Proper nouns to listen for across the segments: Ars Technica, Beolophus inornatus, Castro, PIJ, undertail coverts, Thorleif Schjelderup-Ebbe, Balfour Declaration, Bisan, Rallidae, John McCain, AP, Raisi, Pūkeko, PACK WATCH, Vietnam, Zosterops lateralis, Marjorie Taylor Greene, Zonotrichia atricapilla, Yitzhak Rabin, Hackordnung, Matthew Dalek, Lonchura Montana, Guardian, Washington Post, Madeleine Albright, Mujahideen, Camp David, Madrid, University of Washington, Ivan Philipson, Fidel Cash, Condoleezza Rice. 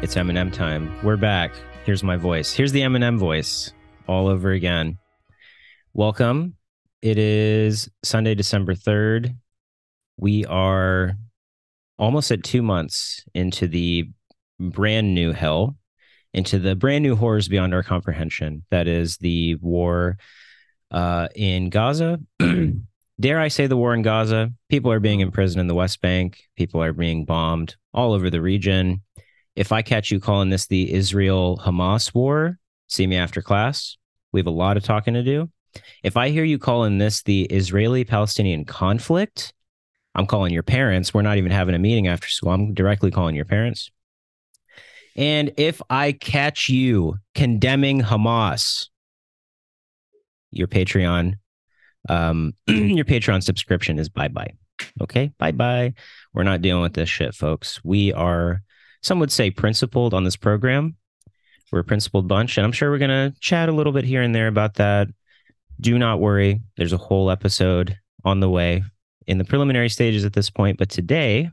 It's Eminem time. We're back. Here's my voice. Here's the Eminem voice all over again. Welcome. It is Sunday, December 3rd. We are almost at 2 months into the brand new hell, into the brand new horrors beyond our comprehension. That is the war in Gaza. Dare I say the war in Gaza? People are being imprisoned in the West Bank. People are being bombed all over the region. If I catch you calling this the Israel-Hamas war, see me after class. We have a lot of talking to do. If I hear you calling this the Israeli-Palestinian conflict, I'm calling your parents. We're not even having a meeting after school. I'm directly calling your parents. And if I catch you condemning Hamas, your Patreon subscription is bye-bye. Okay? Bye-bye. We're not dealing with this shit, folks. We are, some would say, principled on this program. We're a principled bunch, and I'm sure we're going to chat a little bit here and there about that. Do not worry. There's a whole episode on the way in the preliminary stages at this point. But today,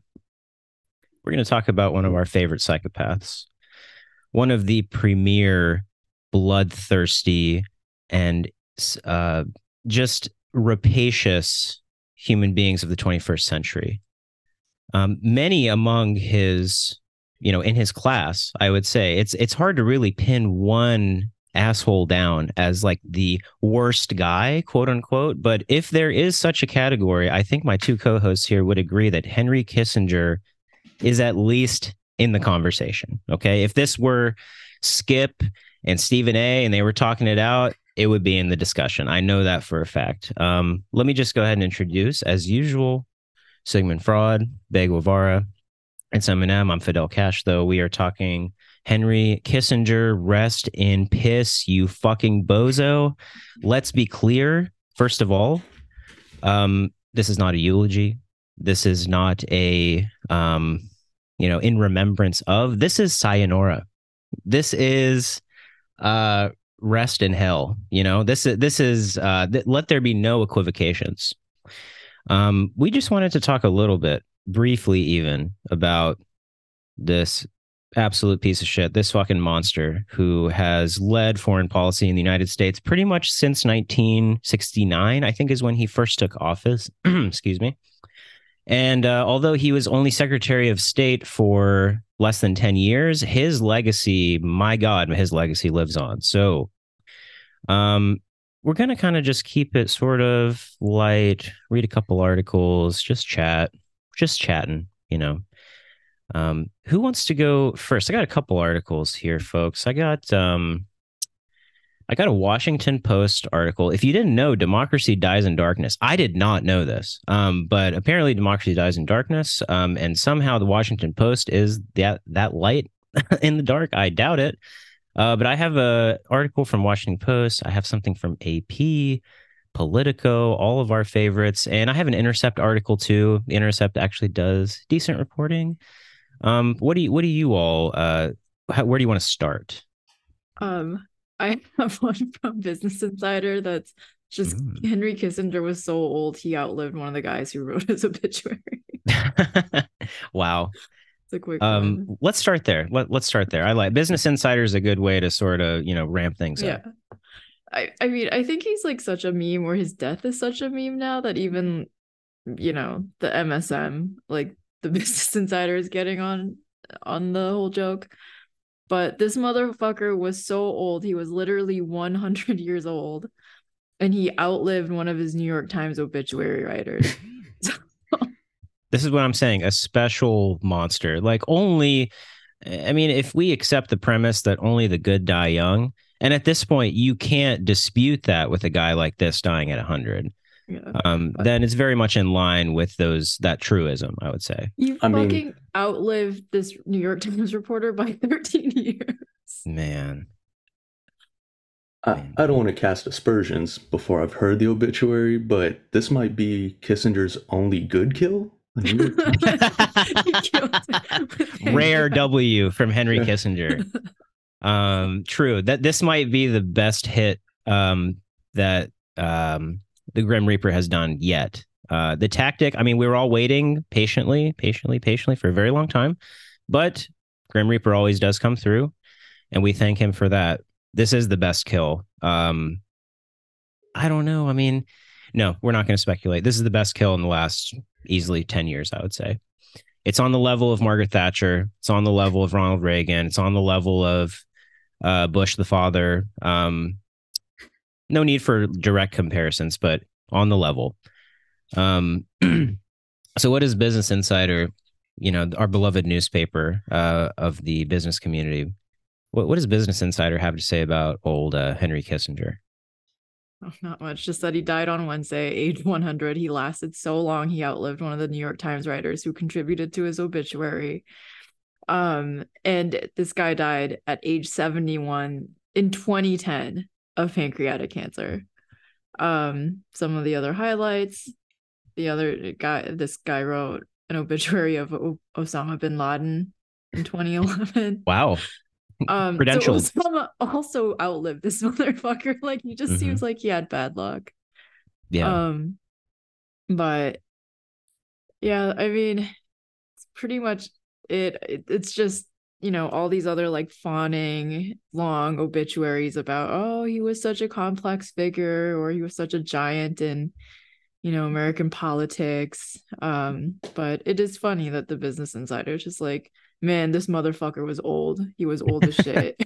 we're going to talk about one of our favorite psychopaths, one of the premier bloodthirsty and just rapacious human beings of the 21st century. Many among his, in his class, I would say it's hard to really pin one asshole down as like the worst guy, quote unquote. But if there is such a category, I think my two co-hosts here would agree that Henry Kissinger is at least in the conversation. Okay. If this were Skip and Stephen A and they were talking it out, it would be in the discussion. I know that for a fact. Let me just go ahead and introduce, as usual, Sigmund Fraud, Beg Guevara. It's Eminem. I'm Fidel Cash, though. We are talking Henry Kissinger. Rest in piss, you fucking bozo. Let's be clear. First of all, this is not a eulogy. This is not a, in remembrance of. This is sayonara. This is rest in hell. Let there be no equivocations. We just wanted to talk a little bit, briefly even, about this absolute piece of shit, this fucking monster who has led foreign policy in the United States pretty much since 1969, I think is when he first took office. Excuse me. And although he was only Secretary of State for less than 10 years, his legacy, my God, his legacy lives on. So we're going to kind of just keep it sort of light, read a couple articles, just chatting, who wants to go first? I got a couple articles here, folks. I got a Washington Post article. If you didn't know, democracy dies in darkness. I did not know this, but apparently democracy dies in darkness, and somehow the Washington Post is that light in the dark. I doubt it, but I have an article from Washington Post. I have something from AP, Politico, all of our favorites, and I have an Intercept article too. The Intercept actually does decent reporting. What do you all? Where do you want to start? I have one from Business Insider that's just Henry Kissinger was so old, he outlived one of the guys who wrote his obituary. Wow. It's a quick one. Let's start there. Let's start there. I like Business Insider is a good way to sort of, ramp things up. Yeah. I mean, I think he's like such a meme, or his death is such a meme now that even, the MSM, like the Business Insider is getting on the whole joke. But this motherfucker was so old. He was literally 100 years old, and he outlived one of his New York Times obituary writers. This is what I'm saying. A special monster. If we accept the premise that only the good die young, and at this point, you can't dispute that with a guy like this dying at 100. Yeah, then it's very much in line with that truism, I would say. You outlived this New York Times reporter by 13 years. Man. I don't want to cast aspersions before I've heard the obituary, but this might be Kissinger's only good kill. Rare W from Henry Kissinger. True. That this might be the best hit that the Grim Reaper has done yet. The tactic, I mean, we were all waiting patiently for a very long time, but Grim Reaper always does come through, and we thank him for that. This is the best kill. I don't know. I mean, no, we're not going to speculate. This is the best kill in the last easily 10 years, I would say. It's on the level of Margaret Thatcher. It's on the level of Ronald Reagan. It's on the level of Bush the father. No need for direct comparisons, but on the level. So what is Business Insider, you know, our beloved newspaper of the business community? What does Business Insider have to say about old Henry Kissinger? Oh, not much. Just that he died on Wednesday, age 100. He lasted so long. He outlived one of the New York Times writers who contributed to his obituary. And this guy died at age 71 in 2010 of pancreatic cancer. Some of the other highlights, the other guy, this guy wrote an obituary of Osama bin Laden in 2011. Wow. Credentials. So Osama also outlived this motherfucker. Like, he just seems like he had bad luck. Yeah. But yeah, I mean, it's pretty much it. It's just, you know, all these other like fawning long obituaries about, oh, he was such a complex figure, or he was such a giant in, you know, American politics. But it is funny that the Business Insider is just like, man, this motherfucker was old. He was old as shit.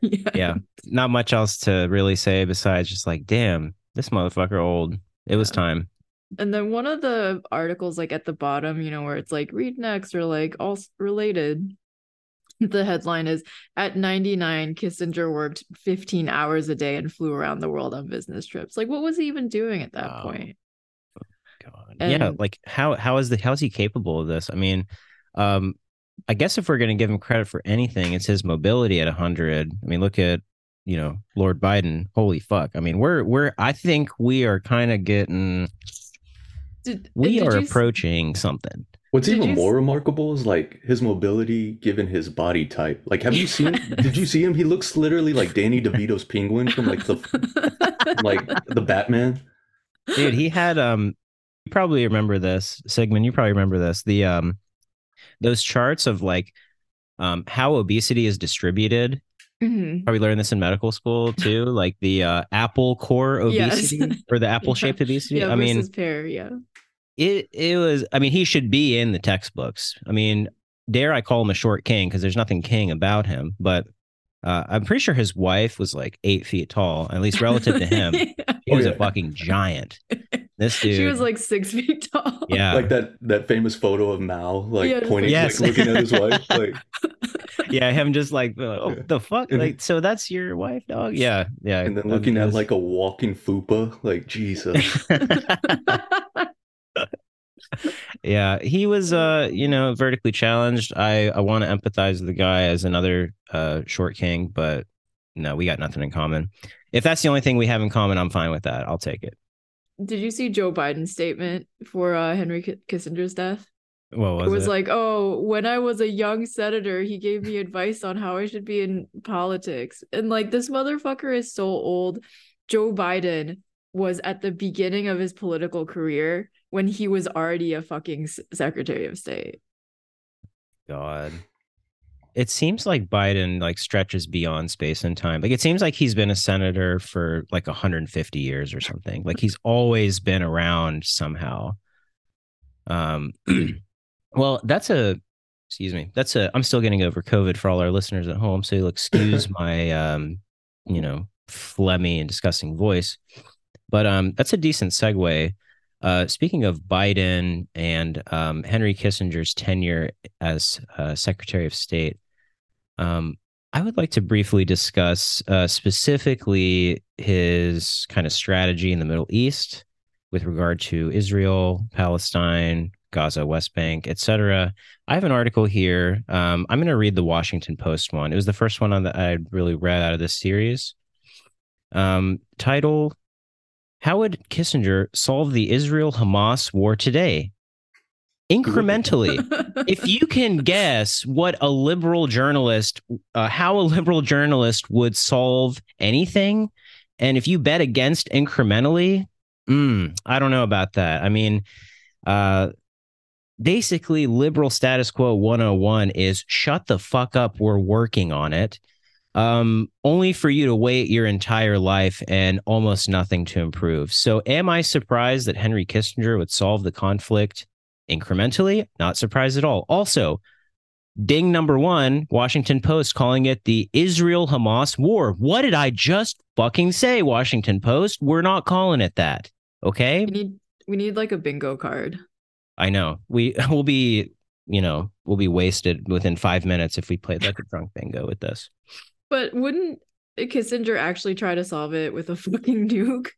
Yeah. Not much else to really say besides just like, damn, this motherfucker old. It was time. And then one of the articles, like at the bottom, you know, where it's like read next or like all related, the headline is, at 99, Kissinger worked 15 hours a day and flew around the world on business trips. Like, what was he even doing at that point? God. And, yeah. Like, how is he capable of this? I mean, I guess if we're going to give him credit for anything, it's his mobility at 100. I mean, look at, you know, Lord Biden. Holy fuck. I mean, I think we are kind of getting, approaching something. What's even more remarkable is like his mobility given his body type. Like, have you seen, did you see him? He looks literally like Danny DeVito's penguin from like the Batman. Dude, he had, you probably remember this, Sigmund, you probably remember this. Those charts of like how obesity is distributed. Probably learned this in medical school too, like the apple core obesity, yes. Or the apple shaped obesity. Yeah, I mean, pear, yeah. It was, I mean, he should be in the textbooks. I mean, dare I call him a short king, because there's nothing king about him, but I'm pretty sure his wife was like 8 feet tall, at least relative to him. Yeah. He was a fucking giant. This dude. She was like 6 feet tall. Yeah. Like that famous photo of Mao, like pointing, like looking at his wife. Like, yeah, him just like, oh, the fuck? Like, so that's your wife, dog? Yeah. Yeah. And then looking at like a walking fupa, like, Jesus. Yeah, he was, you know, vertically challenged. I want to empathize with the guy as another short king, but no, we got nothing in common. If that's the only thing we have in common, I'm fine with that. I'll take it. Did you see Joe Biden's statement for Henry Kissinger's death? What was it? Was like, oh, when I was a young senator, he gave me advice on how I should be in politics. And like, this motherfucker is so old. Joe Biden was at the beginning of his political career when he was already a fucking Secretary of State. God. It seems like Biden like stretches beyond space and time. Like, it seems like he's been a senator for like 150 years or something. Like, he's always been around somehow. Well, that's I'm still getting over COVID for all our listeners at home, so you'll excuse my, you know, phlegmy and disgusting voice. But that's a decent segue. Speaking of Biden and Henry Kissinger's tenure as Secretary of State, I would like to briefly discuss specifically his kind of strategy in the Middle East with regard to Israel, Palestine, Gaza, West Bank, etc. I have an article here. I'm going to read the Washington Post one. It was the first one that I really read out of this series. Title: How would Kissinger solve the Israel-Hamas war today? Incrementally. If you can guess what a liberal journalist, how a liberal journalist would solve anything, and if you bet against incrementally, I don't know about that. I mean, basically, liberal status quo 101 is shut the fuck up. We're working on it. Only for you to wait your entire life and almost nothing to improve. So am I surprised that Henry Kissinger would solve the conflict incrementally? Not surprised at all. Also, ding number one, Washington Post calling it the Israel-Hamas war. What did I just fucking say, Washington Post? We're not calling it that. Okay? We need like a bingo card. I know. We'll be, you know, we'll be wasted within 5 minutes if we played like a drunk bingo with this. But wouldn't Kissinger actually try to solve it with a fucking nuke?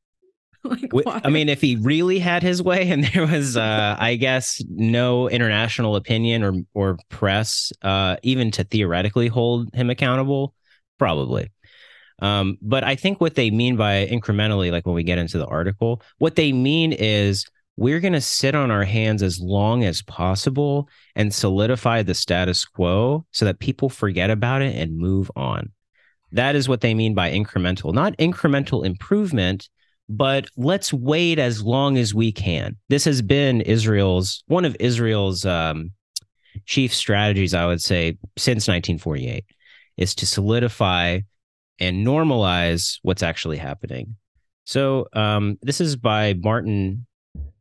Like, why? I mean, if he really had his way and there was, I guess, no international opinion or press even to theoretically hold him accountable, probably. But I think what they mean by incrementally, like when we get into the article, what they mean is we're going to sit on our hands as long as possible and solidify the status quo so that people forget about it and move on. That is what they mean by incremental, not incremental improvement, but let's wait as long as we can. This has been one of Israel's chief strategies, I would say, since 1948, is to solidify and normalize what's actually happening. So this is by Martin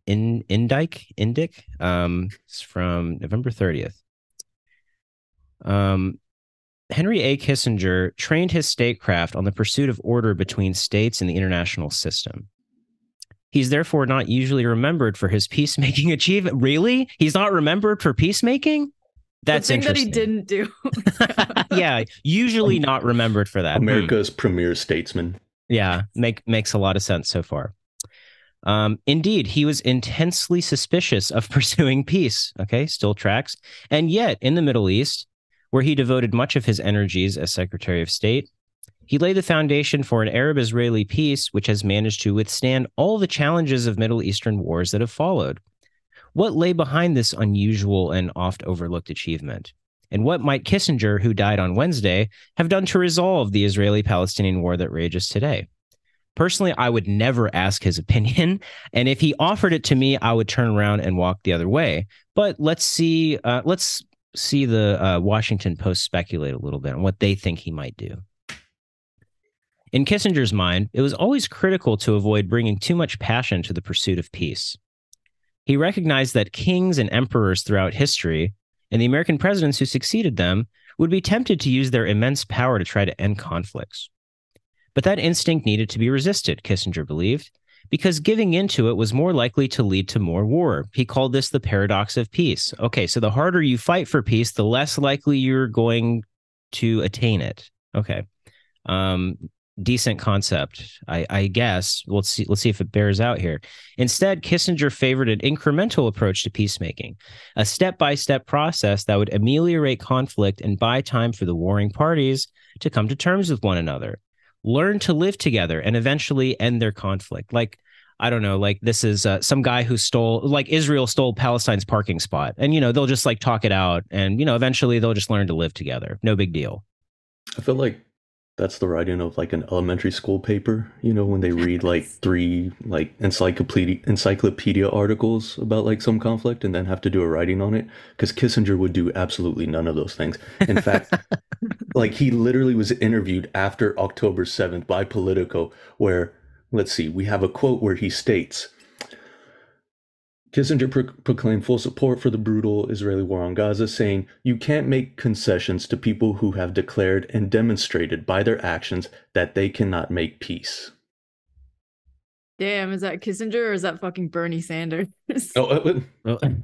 Indyk. It's from November 30th. Henry A. Kissinger trained his statecraft on the pursuit of order between states and the international system. He's therefore not usually remembered for his peacemaking achievement. Really? He's not remembered for peacemaking? That's interesting. The thing that he didn't do. Yeah, usually not remembered for that. America's premier statesman. Yeah, makes a lot of sense so far. Indeed, he was intensely suspicious of pursuing peace. Okay, still tracks. And yet, in the Middle East, where he devoted much of his energies as Secretary of State, he laid the foundation for an Arab-Israeli peace which has managed to withstand all the challenges of Middle Eastern wars that have followed. What lay behind this unusual and oft-overlooked achievement? And what might Kissinger, who died on Wednesday, have done to resolve the Israeli-Palestinian war that rages today? Personally, I would never ask his opinion, and if he offered it to me, I would turn around and walk the other way. But let's see the Washington Post speculate a little bit on what they think he might do. In Kissinger's mind, it was always critical to avoid bringing too much passion to the pursuit of peace. He recognized that kings and emperors throughout history, and the American presidents who succeeded them, would be tempted to use their immense power to try to end conflicts. But that instinct needed to be resisted, Kissinger believed, because giving into it was more likely to lead to more war. He called this the paradox of peace. Okay, so the harder you fight for peace, the less likely you're going to attain it. Okay, decent concept, I guess. Let's see if it bears out here. Instead, Kissinger favored an incremental approach to peacemaking, a step-by-step process that would ameliorate conflict and buy time for the warring parties to come to terms with one another, learn to live together, and eventually end their conflict. Like, I don't know, like this is some guy who stole, like Israel stole Palestine's parking spot. And, you know, they'll just like talk it out and, you know, eventually they'll just learn to live together. No big deal. I feel like that's the writing of like an elementary school paper, you know, when they read like three like encyclopedia articles about like some conflict and then have to do a writing on it, because Kissinger would do absolutely none of those things. In fact, like he literally was interviewed after October 7th by Politico where, let's see, we have a quote where he states, Kissinger proclaimed full support for the brutal Israeli war on Gaza, saying, "You can't make concessions to people who have declared and demonstrated by their actions that they cannot make peace." Damn, is that Kissinger or is that fucking Bernie Sanders? One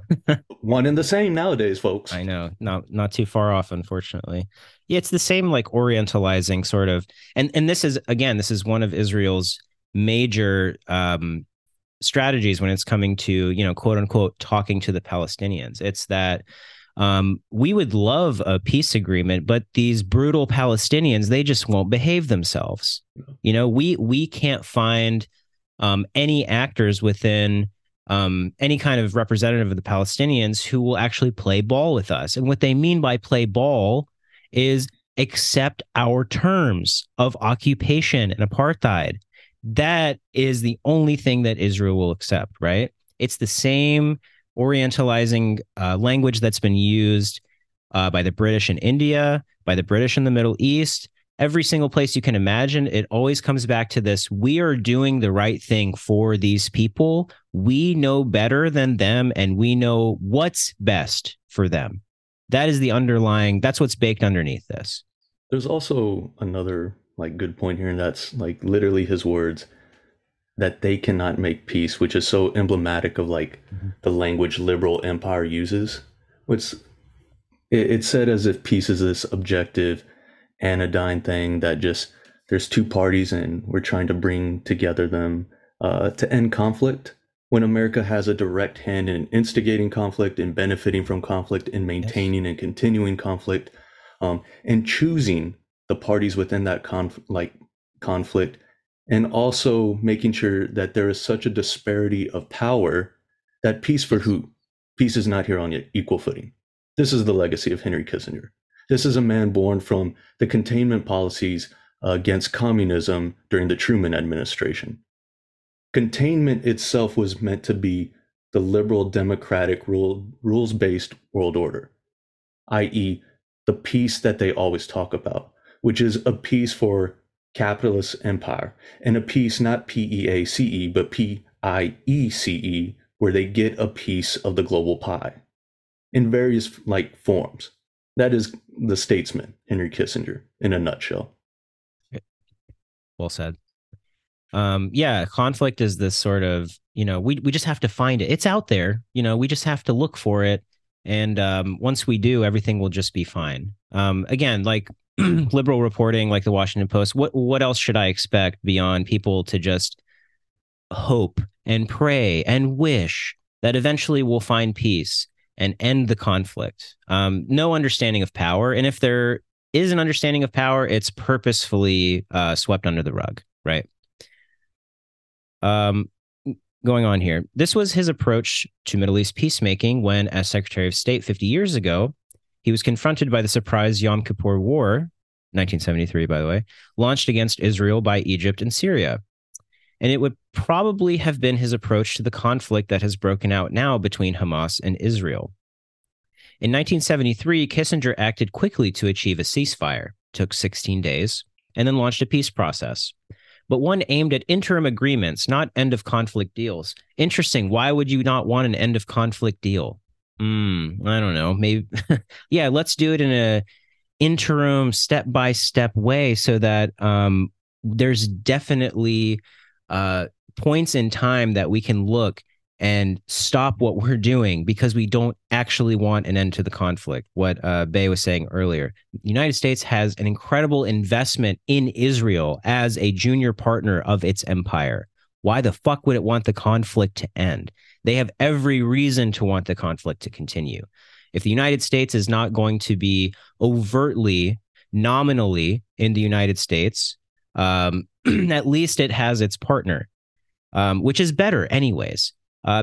and the same nowadays, folks. I know, not too far off, unfortunately. Yeah, it's the same like orientalizing sort of, and this is again, this is one of Israel's major strategies when it's coming to, you know, quote unquote, talking to the Palestinians. It's that we would love a peace agreement, but these brutal Palestinians, they just won't behave themselves. You know, we can't find any actors within any kind of representative of the Palestinians who will actually play ball with us. And what they mean by play ball is accept our terms of occupation and apartheid. that is the only thing that Israel will accept, right? It's the same orientalizing language that's been used by the British in India, by the British in the Middle East, every single place you can imagine. It always comes back to this: we are doing the right thing for these people. We know better than them, and we know what's best for them. That is the underlying, that's what's baked underneath this. There's also another like good point here, and that's like literally his words, that they cannot make peace, which is so emblematic of like the language liberal empire uses. Which it's said as if peace is this objective, anodyne thing that just there's two parties and we're trying to bring together them to end conflict, when America has a direct hand in instigating conflict and benefiting from conflict and maintaining and continuing conflict, and choosing the parties within that conflict, and also making sure that there is such a disparity of power that peace is not here on equal footing. This is the legacy of Henry Kissinger. This is a man born from the containment policies against communism during the Truman administration. Containment itself was meant to be the liberal democratic rules-based world order, i.e. the peace that they always talk about, which is a peace for capitalist empire, and a peace not P-E-A-C-E, but P-I-E-C-E, where they get a piece of the global pie in various like forms. That is the statesman, Henry Kissinger, in a nutshell. Well said. Yeah, conflict is this sort of, you know, we just have to find it. It's out there. You know, we just have to look for it. And once we do, everything will just be fine. Again, like liberal reporting, like the Washington Post, what else should I expect beyond people to just hope and pray and wish that eventually we'll find peace and end the conflict? No understanding of power. And if there is an understanding of power, it's purposefully swept under the rug, right? Going on here, this was his approach to Middle East peacemaking when, as Secretary of State 50 years ago, he was confronted by the surprise Yom Kippur War, 1973, by the way, launched against Israel by Egypt and Syria. And it would probably have been his approach to the conflict that has broken out now between Hamas and Israel. In 1973, Kissinger acted quickly to achieve a ceasefire, took 16 days, and then launched a peace process, but one aimed at interim agreements, not end-of-conflict deals. Interesting. Why would you not want an end-of-conflict deal? I don't know. Maybe. Yeah, let's do it in a interim, step-by-step way so that there's definitely points in time that we can look and stop what we're doing, because we don't actually want an end to the conflict. What Bay was saying earlier, the United States has an incredible investment in Israel as a junior partner of its empire. Why the fuck would it want the conflict to end? They have every reason to want the conflict to continue. If the United States is not going to be overtly, nominally in the United States, at least it has its partner, which is better anyways,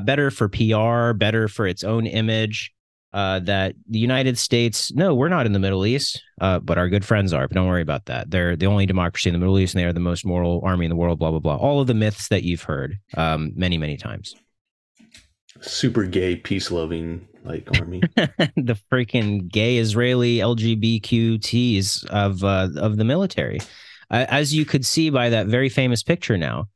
better for PR, better for its own image, that the United States, no, we're not in the Middle East, but our good friends are, but don't worry about that. They're the only democracy in the Middle East, and they are the most moral army in the world, blah, blah, blah. All of the myths that you've heard many, many times. Super gay, peace-loving, like, army. The freaking gay Israeli LGBTQTs of the military. As you could see by that very famous picture now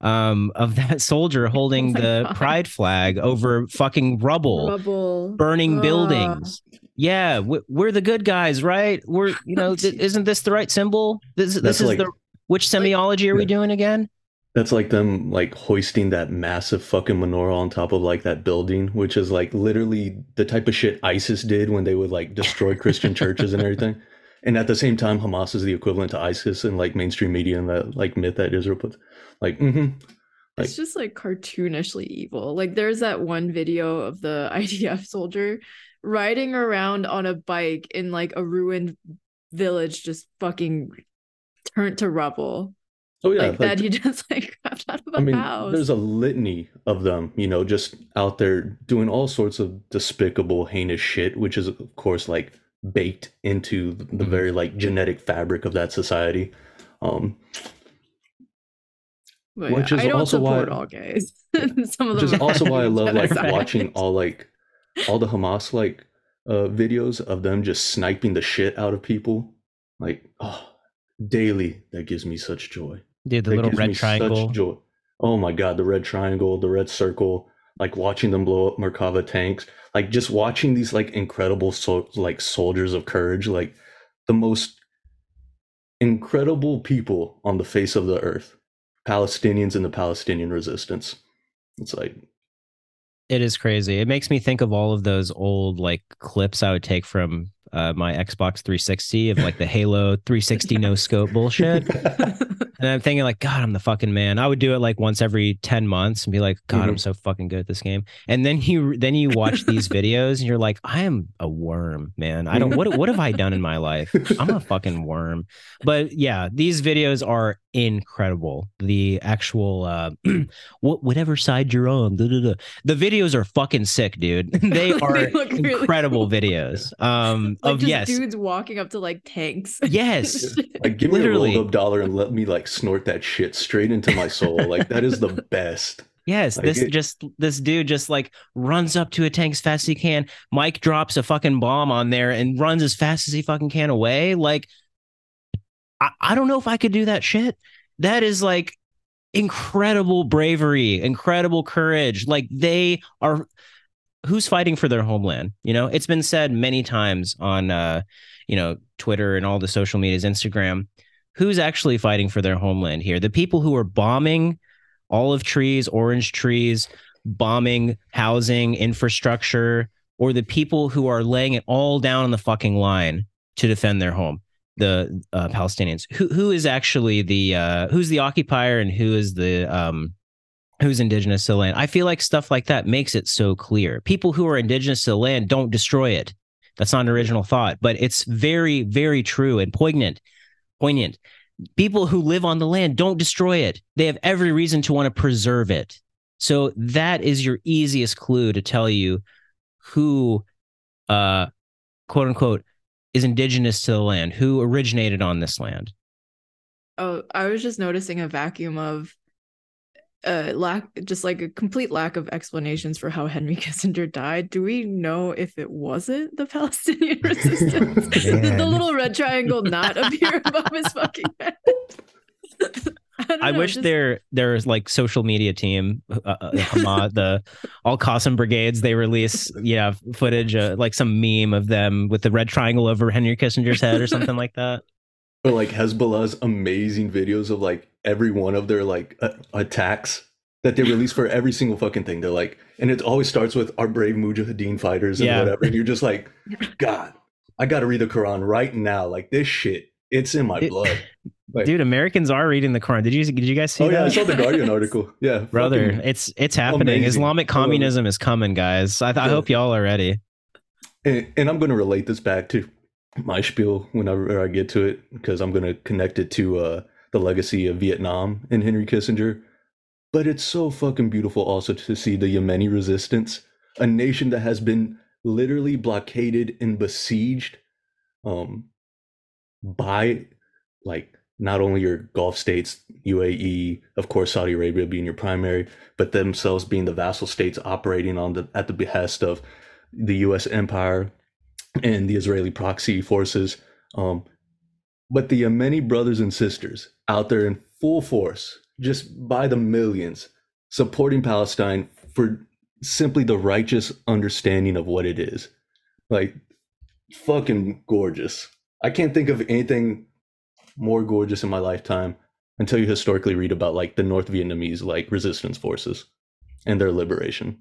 of that soldier holding the pride flag over fucking rubble. Burning buildings. Yeah, we're the good guys, right? We're, you know, isn't this the right symbol? This is like, which semiology are we doing again? That's like them like hoisting that massive fucking menorah on top of like that building, which is like literally the type of shit ISIS did when they would like destroy Christian churches and everything. And at the same time, Hamas is the equivalent to ISIS and like mainstream media and that like myth that Israel puts. Like, like, it's just like cartoonishly evil. Like there's that one video of the IDF soldier riding around on a bike in like a ruined village, just fucking turned to rubble. Oh yeah, like that he just like grabbed out of a house. There's a litany of them, you know, just out there doing all sorts of despicable, heinous shit, which is of course like baked into the very like genetic fabric of that society. But which is also why all gays. Some of them, which is also why I love like watching all the Hamas videos of them just sniping the shit out of people. Like, oh, daily, that gives me such joy. Dude, the that little red triangle. Such joy. Oh my God, the red triangle, the red circle. Like watching them blow up Merkava tanks. Like just watching these like incredible soldiers of courage. Like the most incredible people on the face of the earth. Palestinians and the Palestinian resistance. It's like, it is crazy. It makes me think of all of those old like clips I would take from my Xbox 360 of like the Halo 360 no scope bullshit. And I'm thinking like, God, I'm the fucking man. I would do it like once every 10 months and be like, God, I'm so fucking good at this game. And then you watch these videos and you're like, I am a worm, man. I don't, what have I done in my life? I'm a fucking worm. But yeah, these videos are incredible. The actual, whatever side you're on, the videos are fucking sick, dude. They are incredible videos. Like just dudes walking up to like tanks. Yes. Like give me a rolled up dollar and let me like snort that shit straight into my soul. Like that is the best. Yes, like, this dude just like runs up to a tank as fast as he can. Mike drops a fucking bomb on there and runs as fast as he fucking can away. Like I don't know if I could do that shit. That is like incredible bravery, incredible courage. Like they are. Who's fighting for their homeland? You know, it's been said many times on, you know, Twitter and all the social medias, Instagram. Who's actually fighting for their homeland here? The people who are bombing olive trees, orange trees, bombing housing, infrastructure, or the people who are laying it all down on the fucking line to defend their home, the Palestinians. Who is actually the who's the occupier and who is the who's indigenous to the land? I feel like stuff like that makes it so clear. People who are indigenous to the land don't destroy it. That's not an original thought, but it's very, very true and poignant. People who live on the land don't destroy it. They have every reason to want to preserve it. So that is your easiest clue to tell you who, quote unquote, is indigenous to the land, who originated on this land. Oh, I was just noticing a vacuum of a complete lack of explanations for how Henry Kissinger died. Do we know if it wasn't the Palestinian resistance? Did the little red triangle not appear above his fucking head? I wish there's like social media team, Hamas, the Al-Qassam brigades, they release footage, like some meme of them with the red triangle over Henry Kissinger's head or something like that. Or like Hezbollah's amazing videos of like every one of their like attacks that they release for every single fucking thing. They're like, and it always starts with our brave Mujahideen fighters and whatever. And you're just like, God, I got to read the Quran right now. Like this shit, it's in my blood. Like, dude, Americans are reading the Quran. Did you guys see that? Oh yeah, I saw the Guardian article. Yeah, brother, it's happening. Amazing. Islamic communism is coming, guys. I hope y'all are ready. And I'm going to relate this back to my spiel whenever I get to it, because I'm going to connect it to the legacy of Vietnam and Henry Kissinger. But it's so fucking beautiful also to see the Yemeni resistance, a nation that has been literally blockaded and besieged by like not only your Gulf states, UAE, of course Saudi Arabia being your primary, but themselves being the vassal states operating at the behest of the U.S. empire and the Israeli proxy forces, but the Yemeni brothers and sisters out there in full force, just by the millions, supporting Palestine for simply the righteous understanding of what it is. Like, fucking gorgeous. I can't think of anything more gorgeous in my lifetime until you historically read about like the North Vietnamese like resistance forces and their liberation.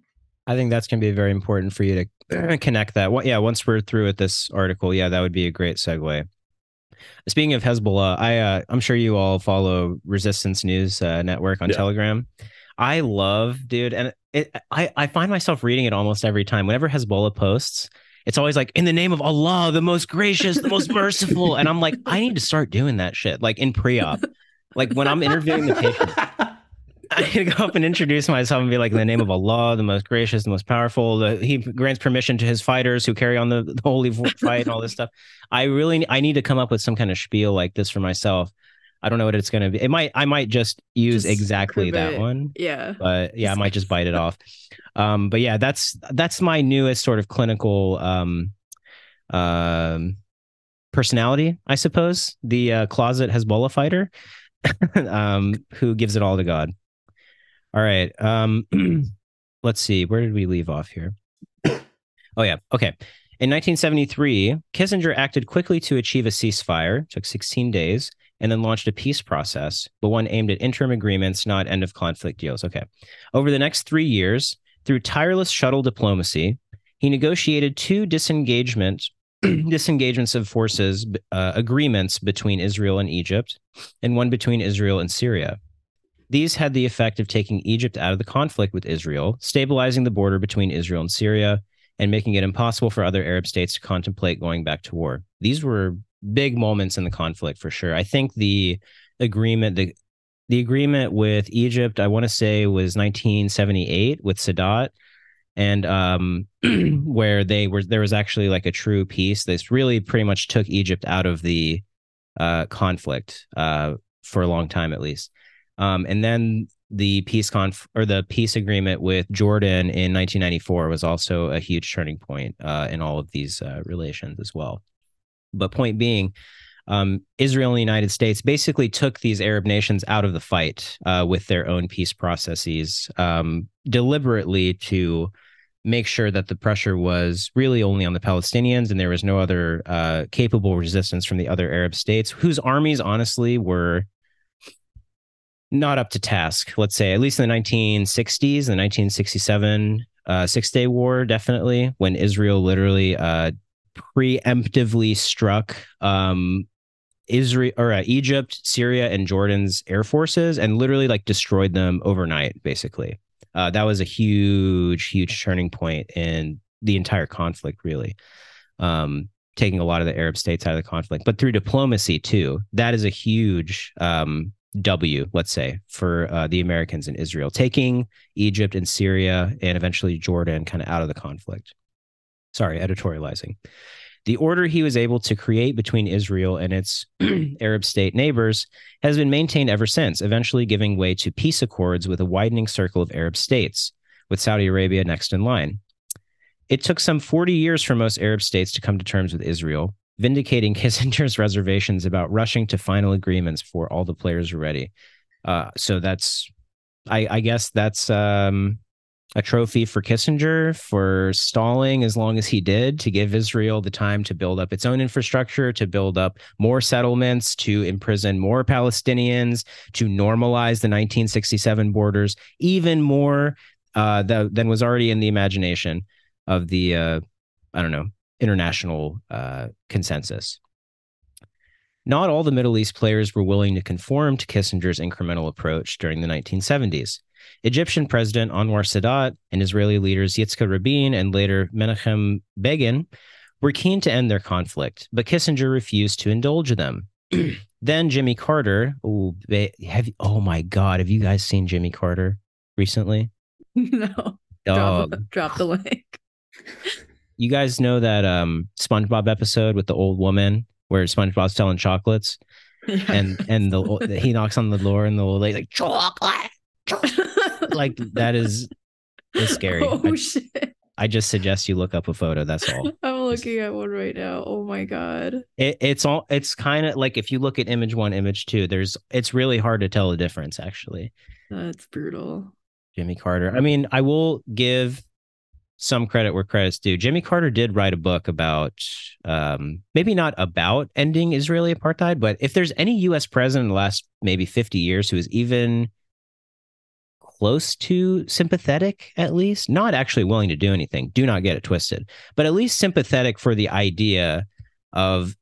I think that's going to be very important for you to connect that. Well, yeah, once we're through with this article, yeah, that would be a great segue. Speaking of Hezbollah, I'm sure you all follow Resistance News Network on Telegram. I love, dude, and I find myself reading it almost every time. Whenever Hezbollah posts, it's always like, in the name of Allah, the most gracious, the most merciful. And I'm like, I need to start doing that shit, like in pre-op. Like when I'm interviewing the patient. I need to go up and introduce myself and be like, in the name of Allah, the most gracious, the most powerful. He grants permission to his fighters who carry on the holy fight and all this stuff. I need to come up with some kind of spiel like this for myself. I don't know what it's going to be. It might, I might just use just exactly that one. Yeah. But yeah, I might just bite it off. But yeah, that's my newest sort of clinical personality, I suppose. The closet Hezbollah fighter who gives it all to God. All right. Let's see. Where did we leave off here? Oh, yeah. Okay. In 1973, Kissinger acted quickly to achieve a ceasefire, took 16 days, and then launched a peace process, but one aimed at interim agreements, not end-of-conflict deals. Okay. Over the next 3 years, through tireless shuttle diplomacy, he negotiated two disengagements of forces agreements between Israel and Egypt, and one between Israel and Syria. These had the effect of taking Egypt out of the conflict with Israel, stabilizing the border between Israel and Syria, and making it impossible for other Arab states to contemplate going back to war. These were big moments in the conflict, for sure. I think the agreement with Egypt, I want to say, was 1978 with Sadat, and where there was actually like a true peace. This really pretty much took Egypt out of the conflict for a long time, at least. And then the peace agreement with Jordan in 1994 was also a huge turning point in all of these relations as well. But point being, Israel and the United States basically took these Arab nations out of the fight with their own peace processes deliberately to make sure that the pressure was really only on the Palestinians and there was no other capable resistance from the other Arab states, whose armies honestly were not up to task, let's say, at least in the 1960s, the 1967 Six-Day War, definitely, when Israel literally preemptively struck Egypt, Syria, and Jordan's air forces and literally like destroyed them overnight, basically. That was a huge, huge turning point in the entire conflict, really. Taking a lot of the Arab states out of the conflict, but through diplomacy, too. That is a huge... let's say, for the Americans in Israel, taking Egypt and Syria and eventually Jordan kind of out of the conflict. Sorry, editorializing. The order he was able to create between Israel and its Arab state neighbors has been maintained ever since, eventually giving way to peace accords with a widening circle of Arab states, with Saudi Arabia next in line. It took some 40 years for most Arab states to come to terms with Israel, vindicating Kissinger's reservations about rushing to final agreements before all the players were ready. So that's, I guess that's a trophy for Kissinger for stalling as long as he did to give Israel the time to build up its own infrastructure, to build up more settlements, to imprison more Palestinians, to normalize the 1967 borders even more than was already in the imagination of the, international consensus. Not all the Middle East players were willing to conform to Kissinger's incremental approach during the 1970s. Egyptian President Anwar Sadat and Israeli leaders Yitzhak Rabin and later Menachem Begin were keen to end their conflict, but Kissinger refused to indulge them. Then Jimmy Carter, have you guys seen Jimmy Carter recently? No. Drop the link. You guys know that SpongeBob episode with the old woman where SpongeBob's selling chocolates, yeah. and he knocks on the door and the old lady's like chocolate, like that is scary. Oh shit! I just suggest you look up a photo. That's all. I'm looking at one right now. Oh my god! It's all. It's kind of like if you look at image one, image two. It's really hard to tell the difference actually. That's brutal. Jimmy Carter. I mean, I will give some credit where credit's due. Jimmy Carter did write a book about, maybe not about ending Israeli apartheid, but if there's any U.S. president in the last maybe 50 years who is even close to sympathetic, at least, not actually willing to do anything, do not get it twisted, but at least sympathetic for the idea of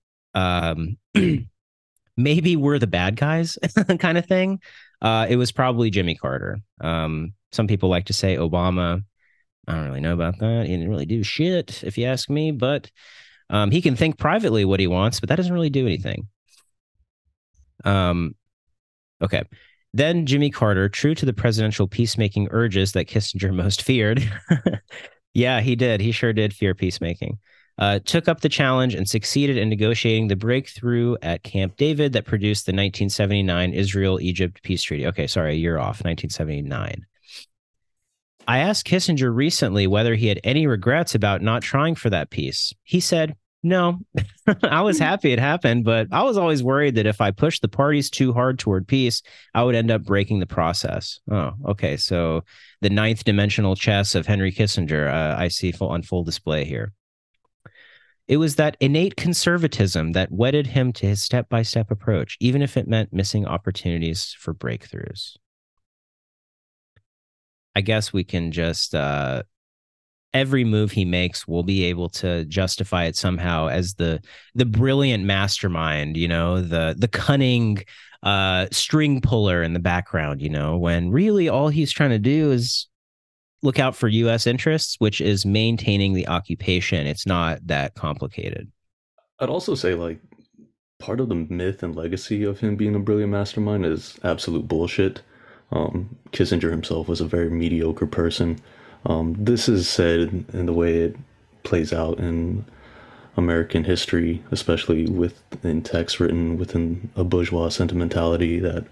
maybe we're the bad guys kind of thing, it was probably Jimmy Carter. Some people like to say Obama... I don't really know about that. He didn't really do shit, if you ask me, but he can think privately what he wants, but that doesn't really do anything. Okay. Then Jimmy Carter, true to the presidential peacemaking urges that Kissinger most feared. Yeah, he did. He sure did fear peacemaking. took up the challenge and succeeded in negotiating the breakthrough at Camp David that produced the 1979 Israel-Egypt peace treaty. Okay, sorry, a year off, 1979. I asked Kissinger recently whether he had any regrets about not trying for that peace. He said, no, I was happy it happened, but I was always worried that if I pushed the parties too hard toward peace, I would end up breaking the process. Oh, okay. So the ninth dimensional chess of Henry Kissinger, I see on full display here. It was that innate conservatism that wedded him to his step-by-step approach, even if it meant missing opportunities for breakthroughs. I guess we can just... every move he makes will be able to justify it somehow as the brilliant mastermind, you know, the cunning string puller in the background, you know, when really all he's trying to do is look out for U.S. interests, which is maintaining the occupation. It's not that complicated. I'd also say, like, part of the myth and legacy of him being a brilliant mastermind is absolute bullshit. Kissinger himself was a very mediocre person. This is said in the way it plays out in American history, especially in texts written within a bourgeois sentimentality, that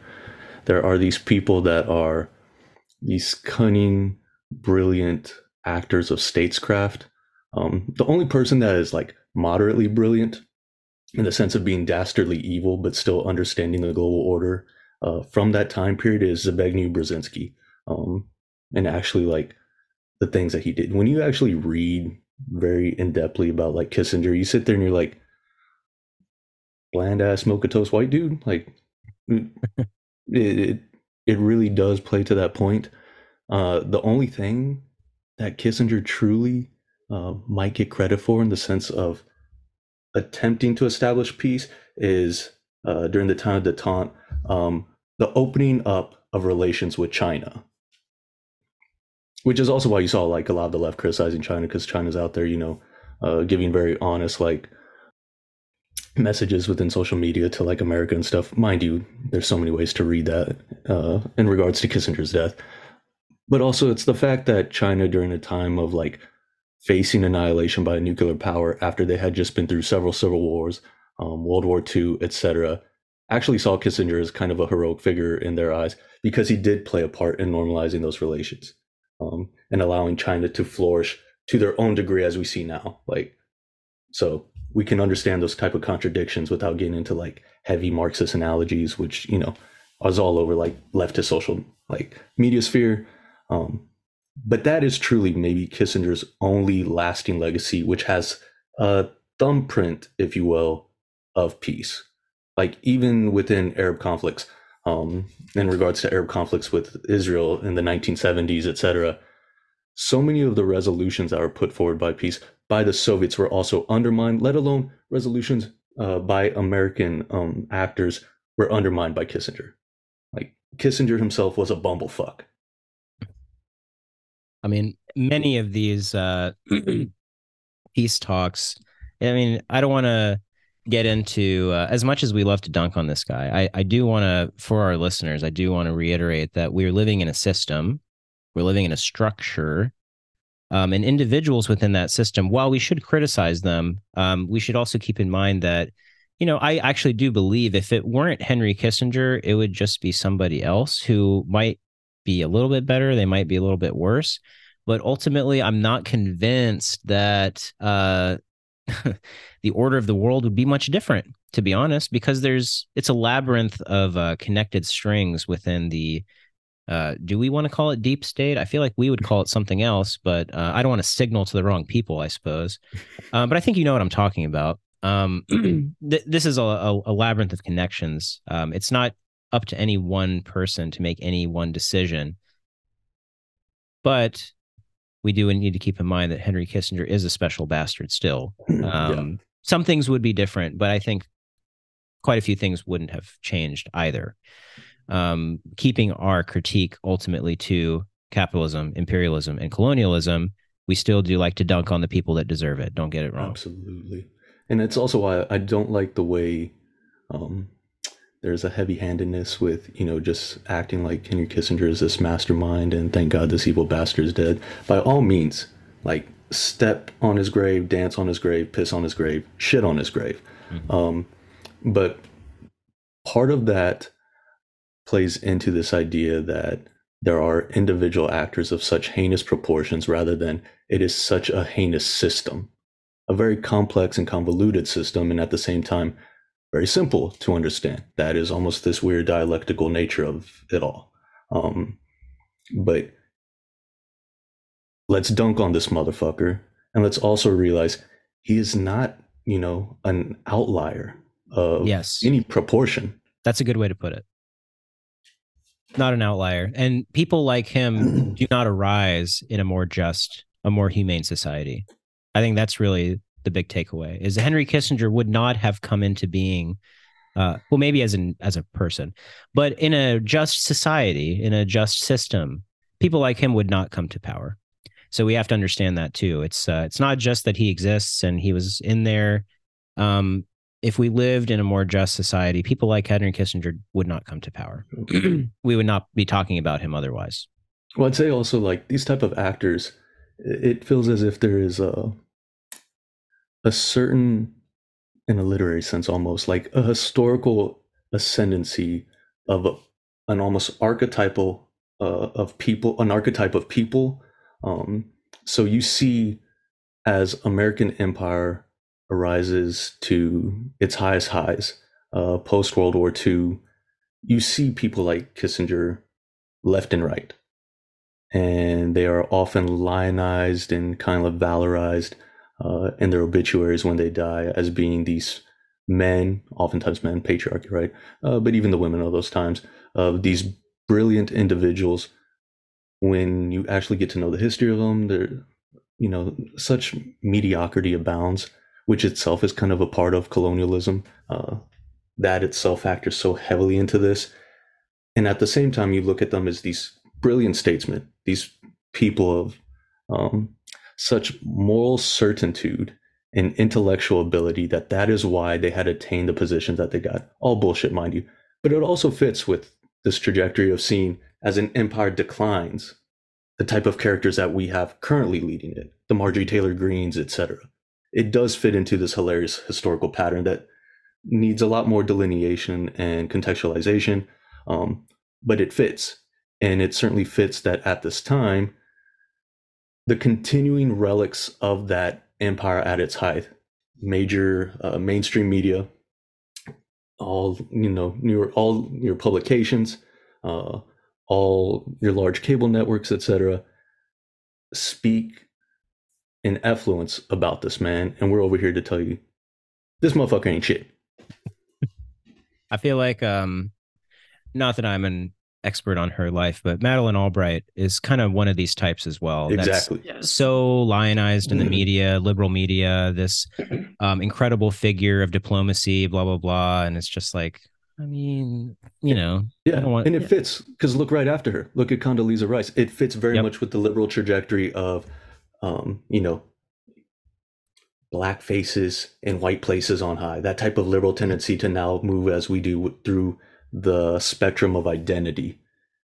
there are these people that are these cunning, brilliant actors of statescraft. The only person that is like moderately brilliant in the sense of being dastardly evil, but still understanding the global order from that time period is Zbigniew Brzezinski. And actually, like, the things that he did. When you actually read very in-depthly about like Kissinger, you sit there and you're like, bland ass milk toast white dude. Like, it really does play to that point. The only thing that Kissinger truly might get credit for in the sense of attempting to establish peace is during the time of detente, the opening up of relations with China. Which is also why you saw like a lot of the left criticizing China, because China's out there, you know, giving very honest like messages within social media to like America and stuff. Mind you, there's so many ways to read that in regards to Kissinger's death. But also it's the fact that China, during a time of like facing annihilation by a nuclear power after they had just been through several civil wars, World War II, etc., actually saw Kissinger as kind of a heroic figure in their eyes because he did play a part in normalizing those relations. And allowing China to flourish to their own degree as we see now. Like, so we can understand those type of contradictions without getting into like heavy Marxist analogies, which, you know, is all over like leftist social like media sphere. But that is truly maybe Kissinger's only lasting legacy, which has a thumbprint, if you will, of peace. Like even within Arab conflicts, in regards to Arab conflicts with Israel in the 1970s, etc., so many of the resolutions that were put forward by peace by the Soviets were also undermined, let alone resolutions by American actors were undermined by Kissinger. Like Kissinger himself was a bumblefuck. I mean, many of these peace talks, I mean, I don't want to get into as much as we love to dunk on this guy. I do want to, for our listeners, I do want to reiterate that we're living in a system, we're living in a structure, and individuals within that system, while we should criticize them, we should also keep in mind that, you know, I actually do believe if it weren't Henry Kissinger, it would just be somebody else who might be a little bit better, they might be a little bit worse, but ultimately I'm not convinced that the order of the world would be much different, to be honest, because it's a labyrinth of connected strings within the, do we want to call it deep state? I feel like we would call it something else, but I don't want to signal to the wrong people, I suppose. But I think you know what I'm talking about. This is a labyrinth of connections. It's not up to any one person to make any one decision, but we do need to keep in mind that Henry Kissinger is a special bastard still. Yeah. Some things would be different, but I think quite a few things wouldn't have changed either. Keeping our critique ultimately to capitalism, imperialism, and colonialism, we still do like to dunk on the people that deserve it. Don't get it wrong. Absolutely. And that's also why I don't like the way there's a heavy-handedness with, you know, just acting like Henry Kissinger is this mastermind and thank God this evil bastard is dead. By all means, like, step on his grave, dance on his grave, piss on his grave, shit on his grave. Mm-hmm. But part of that plays into this idea that there are individual actors of such heinous proportions, rather than it is such a heinous system, a very complex and convoluted system, and at the same time, very simple to understand. That is almost this weird dialectical nature of it all. But let's dunk on this motherfucker, and let's also realize he is not, you know, an outlier of any proportion. That's a good way to put it. Not an outlier. And people like him do not arise in a more just, a more humane society. I think that's really the big takeaway, is Henry Kissinger would not have come into being, well, maybe as a person, but in a just society, in a just system, people like him would not come to power. So we have to understand that too. It's not just that he exists and he was in there. If we lived in a more just society, people like Henry Kissinger would not come to power. We would not be talking about him otherwise. Well, I'd say also, like, these type of actors, it feels as if there is a certain, in a literary sense almost, like a historical ascendancy of an almost archetypal archetype of people. So you see, as American empire arises to its highest highs, post-World War II, you see people like Kissinger left and right. And they are often lionized and kind of valorized in their obituaries when they die as being these men, oftentimes men, patriarchy, right? But even the women of those times, of these brilliant individuals. When you actually get to know the history of them, they're, you know, such mediocrity abounds, which itself is kind of a part of colonialism. That itself factors so heavily into this. And at the same time, you look at them as these brilliant statesmen, these people of such moral certitude and intellectual ability that is why they had attained the positions that they got. All bullshit, mind you. But it also fits with this trajectory of seeing, as an empire declines, the type of characters that we have currently leading it, the Marjorie Taylor Greens, etc. It does fit into this hilarious historical pattern that needs a lot more delineation and contextualization, but it fits. And it certainly fits that at this time, the continuing relics of that empire at its height, major mainstream media, all, you know, all your publications, all your large cable networks, etc., speak in effluence about this man, and we're over here to tell you this motherfucker ain't shit. I feel like, not that I'm an expert on her life, but Madeleine Albright is kind of one of these types as well. Exactly. That's so lionized in the media, liberal media, this incredible figure of diplomacy, blah, blah, blah. And it's just like, I mean, you know. Yeah, and it fits, because look right after her. Look at Condoleezza Rice. It fits very much with the liberal trajectory of, you know, black faces and white places on high. That type of liberal tendency to now move as we do through the spectrum of identity.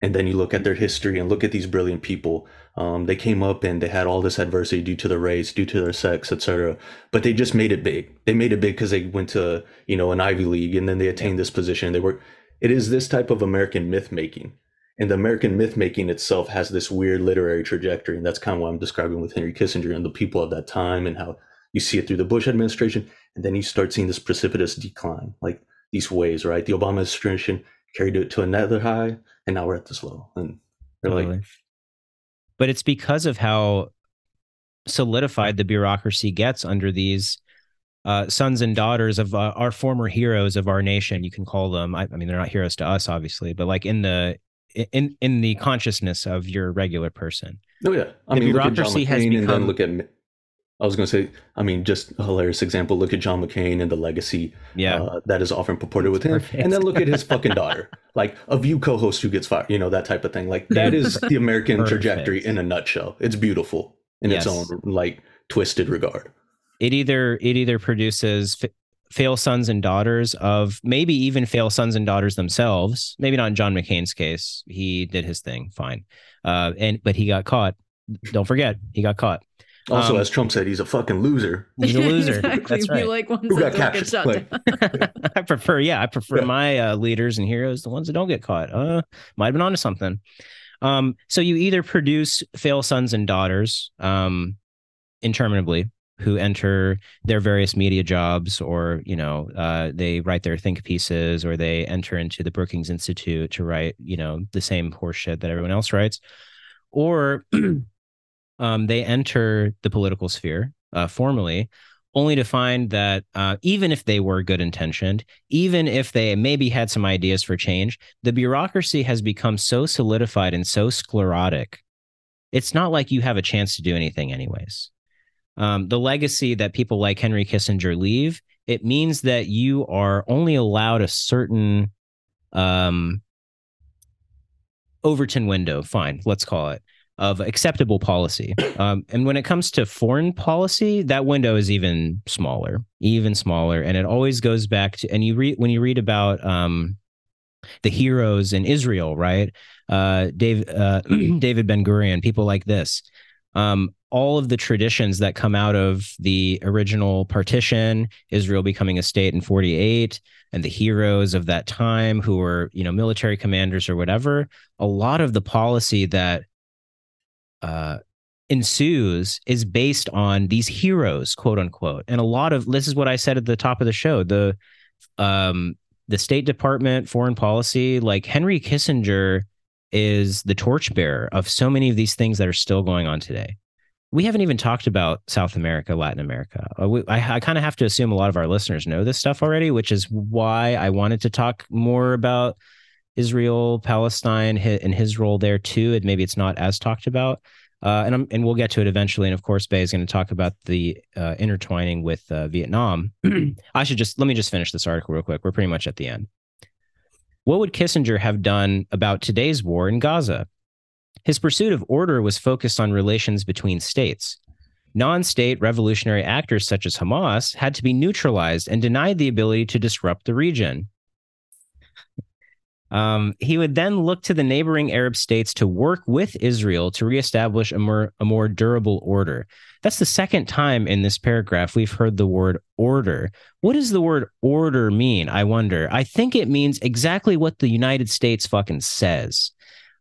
And then you look at their history and look at these brilliant people. They came up and they had all this adversity due to their race, due to their sex, etc. But they just made it big. They made it big because they went to, you know, an Ivy League, and then they attained this position. They were. It is this type of American myth making, and the American myth making itself has this weird literary trajectory, and that's kind of what I'm describing with Henry Kissinger and the people of that time, and how you see it through the Bush administration, and then you start seeing this precipitous decline, like these waves, right? The Obama administration carried it to another high, and now we're at this low. And they're totally. Like, but it's because of how solidified the bureaucracy gets under these sons and daughters of our former heroes of our nation. You can call them. I mean, they're not heroes to us, obviously, but like in the consciousness of your regular person. Oh yeah, I mean, bureaucracy has become. And look at. I was going to say, I mean, just a hilarious example. Look at John McCain and the legacy that is often purported with him. Perfect. And then look at his fucking daughter, like a View co-host who gets fired, you know, that type of thing. Like that is the American trajectory in a nutshell. It's beautiful in its own like twisted regard. It either produces fail sons and daughters of maybe even fail sons and daughters themselves. Maybe not in John McCain's case. He did his thing fine. But he got caught. Don't forget, he got caught. Also, as Trump said, he's a fucking loser. He's a loser. Exactly. That's right. Like ones who got captured? I prefer my leaders and heroes, the ones that don't get caught. Might have been onto something. So you either produce failed sons and daughters interminably who enter their various media jobs, or, you know, they write their think pieces, or they enter into the Brookings Institute to write, you know, the same horseshit that everyone else writes, or they enter the political sphere formally, only to find that even if they were good intentioned, even if they maybe had some ideas for change, the bureaucracy has become so solidified and so sclerotic. It's not like you have a chance to do anything anyways. The legacy that people like Henry Kissinger leave, it means that you are only allowed a certain Overton window, fine, let's call it, of acceptable policy. And when it comes to foreign policy, that window is even smaller. And it always goes back to, and when you read about the heroes in Israel, right? David Ben-Gurion, people like this. All of the traditions that come out of the original partition, Israel becoming a state in 48, and the heroes of that time who were, you know, military commanders or whatever, a lot of the policy that ensues is based on these heroes, quote unquote. And a lot of, this is what I said at the top of the show, the State Department, foreign policy, like Henry Kissinger is the torchbearer of so many of these things that are still going on today. We haven't even talked about South America, Latin America. I kind of have to assume a lot of our listeners know this stuff already, which is why I wanted to talk more about Israel, Palestine, and his role there too. And maybe it's not as talked about. And we'll get to it eventually. And of course, Bay is going to talk about the intertwining with Vietnam. Let me just finish this article real quick. We're pretty much at the end. What would Kissinger have done about today's war in Gaza? His pursuit of order was focused on relations between states. Non-state revolutionary actors such as Hamas had to be neutralized and denied the ability to disrupt the region. He would then look to the neighboring Arab states to work with Israel to reestablish a more durable order. That's the second time in this paragraph we've heard the word order. What does the word order mean, I wonder? I think it means exactly what the United States fucking says.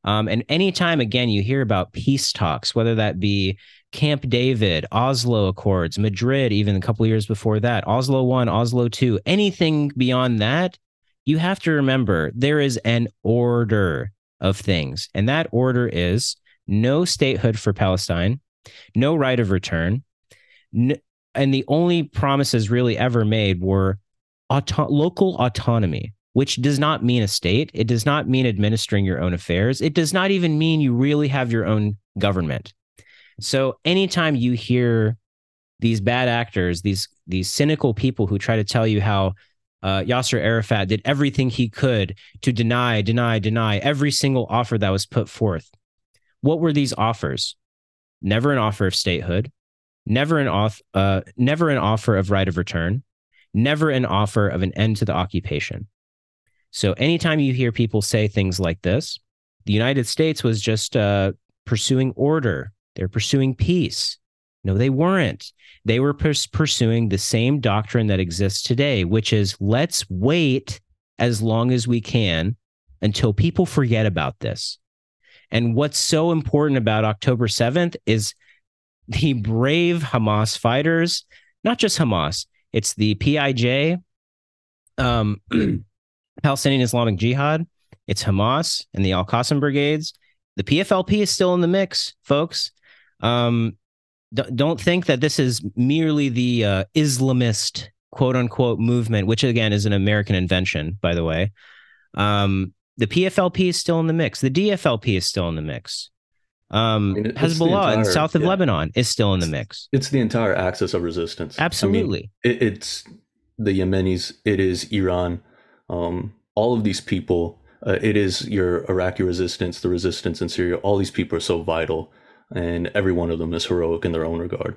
And anytime, again, you hear about peace talks, whether that be Camp David, Oslo Accords, Madrid, even a couple of years before that, Oslo I, Oslo II, anything beyond that, you have to remember there is an order of things. And that order is no statehood for Palestine, no right of return. And the only promises really ever made were local autonomy, which does not mean a state. It does not mean administering your own affairs. It does not even mean you really have your own government. So anytime you hear these bad actors, these cynical people who try to tell you how Yasser Arafat did everything he could to deny every single offer that was put forth. What were these offers? Never an offer of statehood, never an offer of right of return, never an offer of an end to the occupation. So anytime you hear people say things like this, the United States was just pursuing order. They're pursuing peace. No, they weren't. They were pursuing the same doctrine that exists today, which is let's wait as long as we can until people forget about this. And what's so important about October 7th is the brave Hamas fighters, not just Hamas, it's the PIJ, Palestinian Islamic Jihad, it's Hamas and the Al-Qassam brigades. The PFLP is still in the mix, folks. Don't think that this is merely the Islamist, quote unquote, movement, which again is an American invention, by the way. The PFLP is still in the mix. The DFLP is still in the mix. Hezbollah in south of Lebanon is still in the mix. It's the entire axis of resistance. Absolutely. I mean, it's the Yemenis. It is Iran. All of these people, it is your Iraqi resistance, the resistance in Syria. All these people are so vital, and every one of them is heroic in their own regard.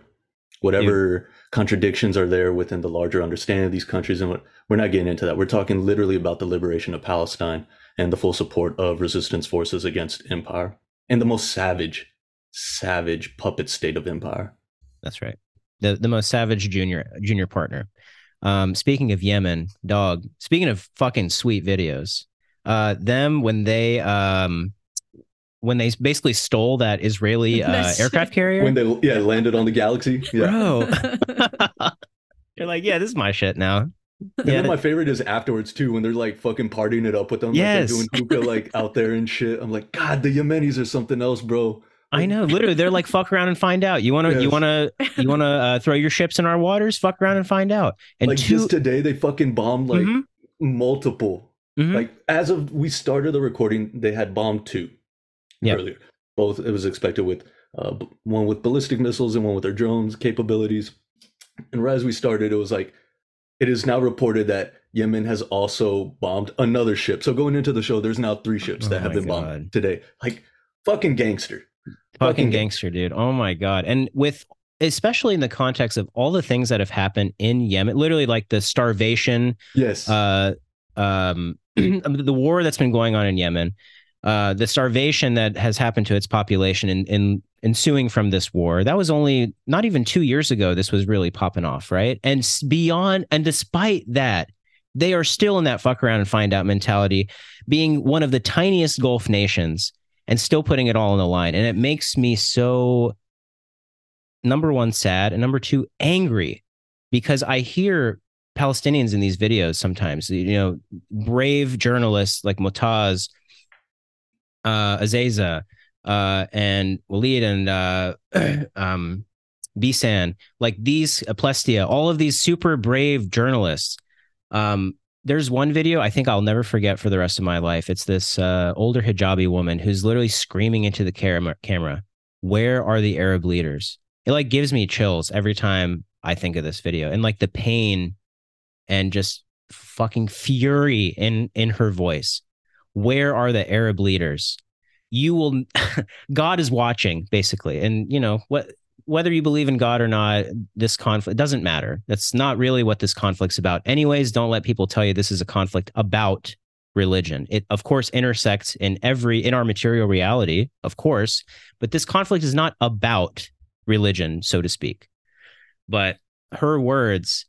Whatever contradictions are there within the larger understanding of these countries, and we're not getting into that. We're talking literally about the liberation of Palestine and the full support of resistance forces against empire and the most savage puppet state of empire. That's right. The most savage junior partner. Speaking of Yemen, dog, speaking of fucking sweet videos, them when they basically stole that Israeli aircraft carrier, when they landed on the Galaxy, bro. You're like, yeah, this is my shit now. And then my favorite is afterwards too, when they're like fucking partying it up with them, like they're doing hookah like out there and shit. I'm like, God, the Yemenis are something else, bro. I know, literally, they're like, fuck around and find out. You wanna throw your ships in our waters? Fuck around and find out. And like just today, they fucking bombed like multiple. Mm-hmm. Like as of we started the recording, they had bombed two earlier. Both it was expected with one with ballistic missiles and one with their drones capabilities. And right as we started, it was like, it is now reported that Yemen has also bombed another ship. So going into the show, there's now three ships that have been bombed today. Like fucking gangster. Fucking gangster, dude. Oh my God. And with, especially in the context of all the things that have happened in Yemen, literally like the starvation, the war that's been going on in Yemen, the starvation that has happened to its population in ensuing from this war. That was only not even 2 years ago. This was really popping off, right? And beyond, and despite that, they are still in that fuck around and find out mentality, being one of the tiniest Gulf nations and still putting it all on the line. And it makes me so, number one, sad, and number two, angry, because I hear Palestinians in these videos sometimes, you know, brave journalists like Motaz, Aziza, and Walid, and Bisan, like these Plestia, all of these super brave journalists. There's one video I think I'll never forget for the rest of my life. It's this older hijabi woman who's literally screaming into the camera, "Where are the Arab leaders?" It like gives me chills every time I think of this video, and like the pain and just fucking fury in her voice. Where are the Arab leaders? You will, God is watching, basically. And you know what, whether you believe in God or not, this conflict doesn't matter. That's not really what this conflict's about. Anyways, don't let people tell you this is a conflict about religion. It of course intersects in our material reality, of course, but this conflict is not about religion, so to speak. But her words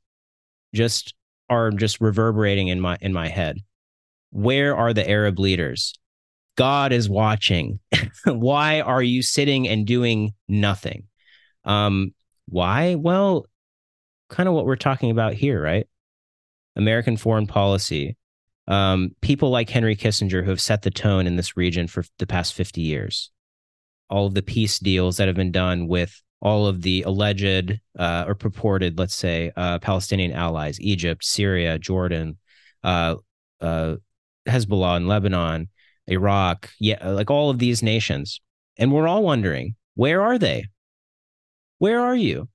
just are just reverberating in my head. Where are the Arab leaders? God is watching. Why are you sitting and doing nothing? Why? Well, kind of what we're talking about here, right? American foreign policy. People like Henry Kissinger who have set the tone in this region for the past 50 years. All of the peace deals that have been done with all of the alleged or purported, let's say, Palestinian allies, Egypt, Syria, Jordan, Hezbollah in Lebanon, Iraq, like all of these nations. And we're all wondering, where are they? Where are you?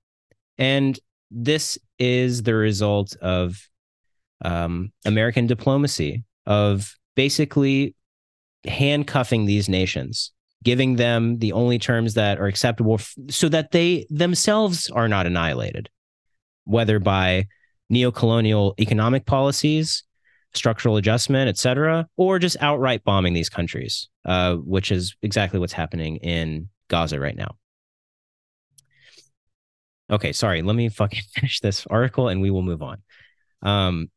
And this is the result of American diplomacy, of basically handcuffing these nations, giving them the only terms that are acceptable so that they themselves are not annihilated, whether by neocolonial economic policies, structural adjustment, etc., or just outright bombing these countries, which is exactly what's happening in Gaza right now. Okay, sorry, let me fucking finish this article and we will move on.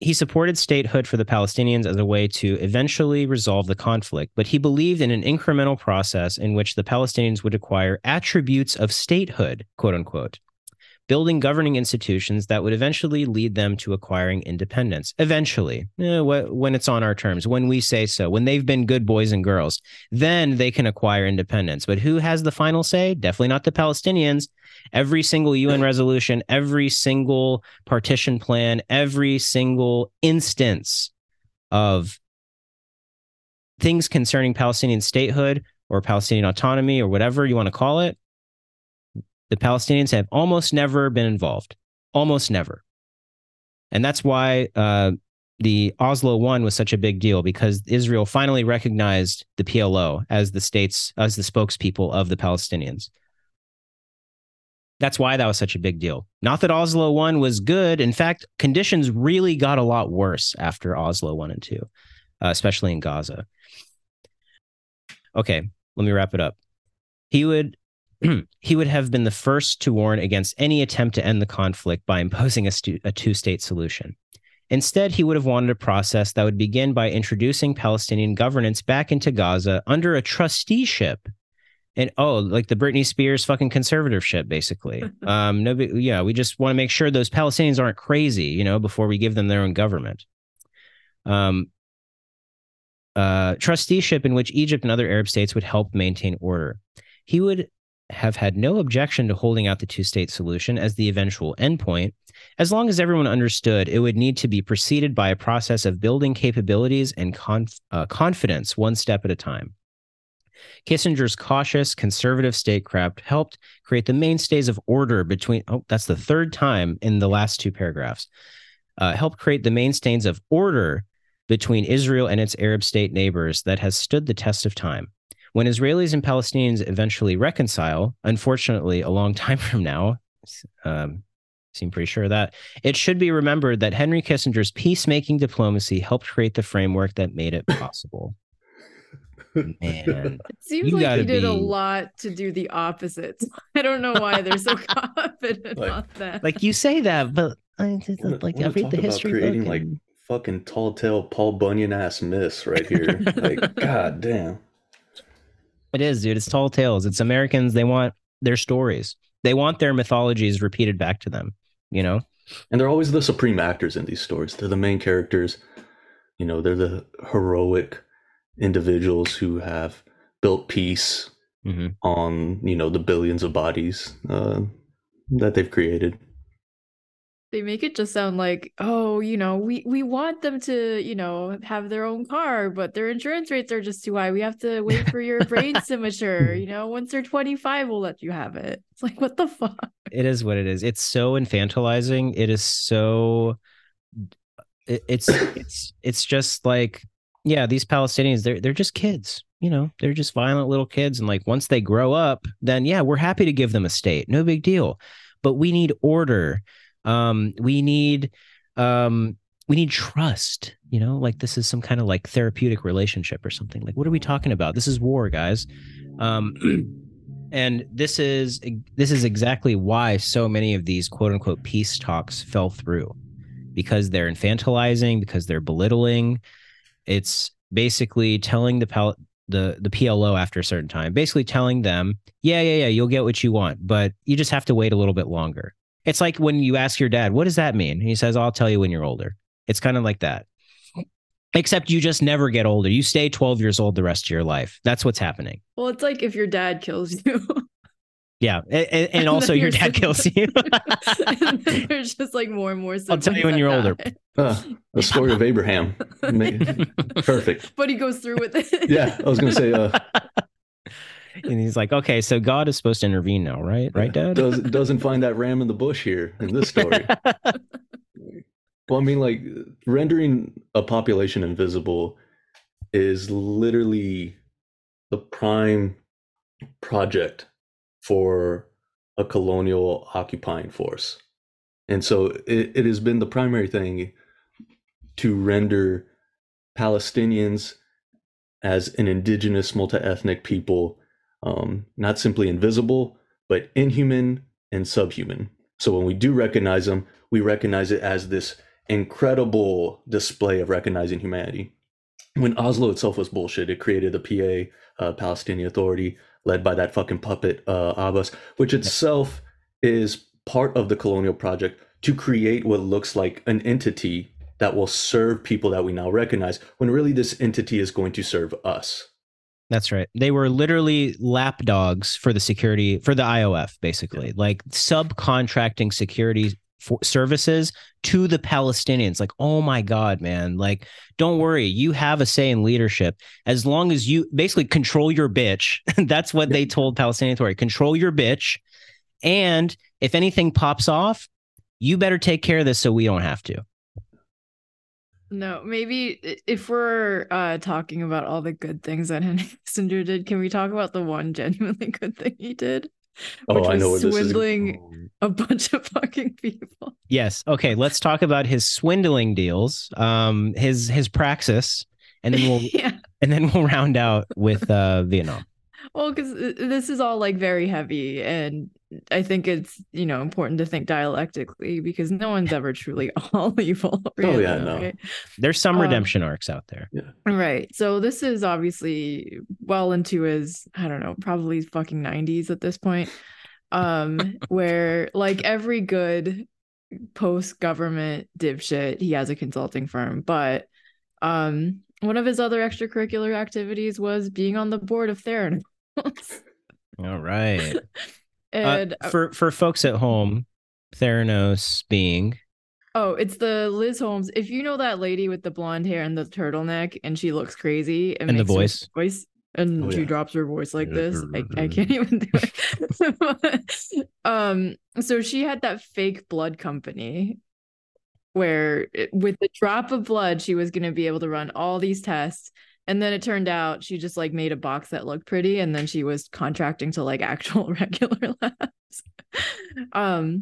He supported statehood for the Palestinians as a way to eventually resolve the conflict, but he believed in an incremental process in which the Palestinians would acquire attributes of statehood, quote unquote, building governing institutions that would eventually lead them to acquiring independence. Eventually, when it's on our terms, when we say so, when they've been good boys and girls, then they can acquire independence. But who has the final say? Definitely not the Palestinians. Every single UN resolution, every single partition plan, every single instance of things concerning Palestinian statehood or Palestinian autonomy or whatever you want to call it, the Palestinians have almost never been involved, almost never. And that's why the Oslo one was such a big deal, because Israel finally recognized the PLO as the spokespeople of the Palestinians. That's why that was such a big deal. Not that Oslo one was good. In fact, conditions really got a lot worse after Oslo 1 and 2, especially in Gaza. Okay, let me wrap it up. He would he would have been the first to warn against any attempt to end the conflict by imposing a two-state solution. Instead, he would have wanted a process that would begin by introducing Palestinian governance back into Gaza under a trusteeship. And like the Britney Spears fucking conservatorship, basically. We just want to make sure those Palestinians aren't crazy, before we give them their own government. Trusteeship in which Egypt and other Arab states would help maintain order. He would have had no objection to holding out the two-state solution as the eventual endpoint, as long as everyone understood it would need to be preceded by a process of building capabilities and confidence one step at a time. Kissinger's cautious, conservative statecraft helped create the mainstays of order between... Oh, that's the third time in the last two paragraphs. Helped create the mainstays of order between Israel and its Arab state neighbors that has stood the test of time. When Israelis and Palestinians eventually reconcile, unfortunately, a long time from now, seem pretty sure of that, it should be remembered that Henry Kissinger's peacemaking diplomacy helped create the framework that made it possible. Man, it seems like he did a lot to do the opposite. I don't know why they're so confident on that. Like you say that, but I read the history about creating book and... fucking tall tale Paul Bunyan ass myths right here. God damn. It is, dude. It's tall tales. It's Americans. They want their stories. They want their mythologies repeated back to them. And they're always the supreme actors in these stories. They're the main characters. They're the heroic individuals who have built peace on the billions of bodies that they've created. They make it just sound like, we want them to have their own car, but their insurance rates are just too high. We have to wait for your brains to mature. Once they're 25, we'll let you have it. It's like, what the fuck? It is what it is. It's so infantilizing. It is so it's just like, yeah, these Palestinians, they're just kids, they're just violent little kids. And once they grow up, then yeah, we're happy to give them a state. No big deal. But we need order. We need trust, this is some kind of therapeutic relationship or something. What are we talking about? This is war, guys. And this is exactly why so many of these quote unquote peace talks fell through, because they're infantilizing, because they're belittling. It's basically telling the PLO after a certain time, basically telling them, yeah, you'll get what you want, but you just have to wait a little bit longer. It's like when you ask your dad, what does that mean? And he says, I'll tell you when you're older. It's kind of like that, except you just never get older. You stay 12 years old the rest of your life. That's what's happening. Well, it's like if your dad kills you. Yeah. And also your dad kills you. There's just more and more. I'll tell you when you're older. The story of Abraham. Perfect. But he goes through with it. Yeah. I was going to say. And he's like, okay, so God is supposed to intervene now, right? Right, Dad? Doesn't find that ram in the bush here in this story. Well, rendering a population invisible is literally the prime project for a colonial occupying force. And so it has been the primary thing to render Palestinians as an indigenous multi-ethnic people, not simply invisible, but inhuman and subhuman. So when we do recognize them, we recognize it as this incredible display of recognizing humanity. When Oslo itself was bullshit, it created the PA, Palestinian Authority, led by that fucking puppet, Abbas, which itself is part of the colonial project to create what looks like an entity that will serve people that we now recognize, when really this entity is going to serve us. That's right. They were literally lapdogs for the security, for the IOF, basically, subcontracting security services to the Palestinians. Oh my God, man. Don't worry. You have a say in leadership as long as you basically control your bitch. That's what they told Palestinian Authority. Control your bitch. And if anything pops off, you better take care of this so we don't have to. No, maybe if we're talking about all the good things that Henry Kissinger did, can we talk about the one genuinely good thing he did? Which I know what this is. Swindling a bunch of fucking people. Yes. Okay. Let's talk about his swindling deals, his praxis, and then we'll round out with Vietnam. Well, because this is all like very heavy, and I think it's, you know, important to think dialectically, because no one's ever truly all evil. Really, oh yeah, no. Right? There's some redemption arcs out there. Yeah. Right. So this is obviously well into his, I don't know, probably fucking 90s at this point, where like every good post-government dipshit, he has a consulting firm, but one of his other extracurricular activities was being on the board of Theranos. All right. And for folks at home, Theranos being... Oh, it's the Liz Holmes. If you know that lady with the blonde hair and the turtleneck, and she looks crazy and the voice, and she drops her voice like this. I can't even do it. So she had that fake blood company where with the drop of blood, she was going to be able to run all these tests. And then it turned out she just like made a box that looked pretty, and then she was contracting to like actual regular labs. I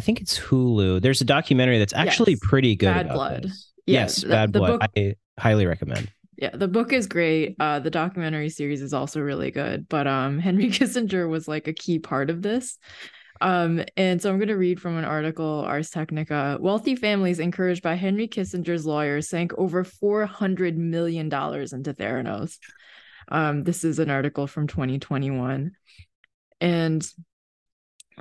think it's Hulu. There's a documentary that's actually pretty good. Bad Blood. Bad Blood. Book, I highly recommend. Yeah, the book is great. The documentary series is also really good. But Henry Kissinger was like a key part of this. And so I'm going to read from an article, Ars Technica. Wealthy families encouraged by Henry Kissinger's lawyers sank over $400 million into Theranos. This is an article from 2021. And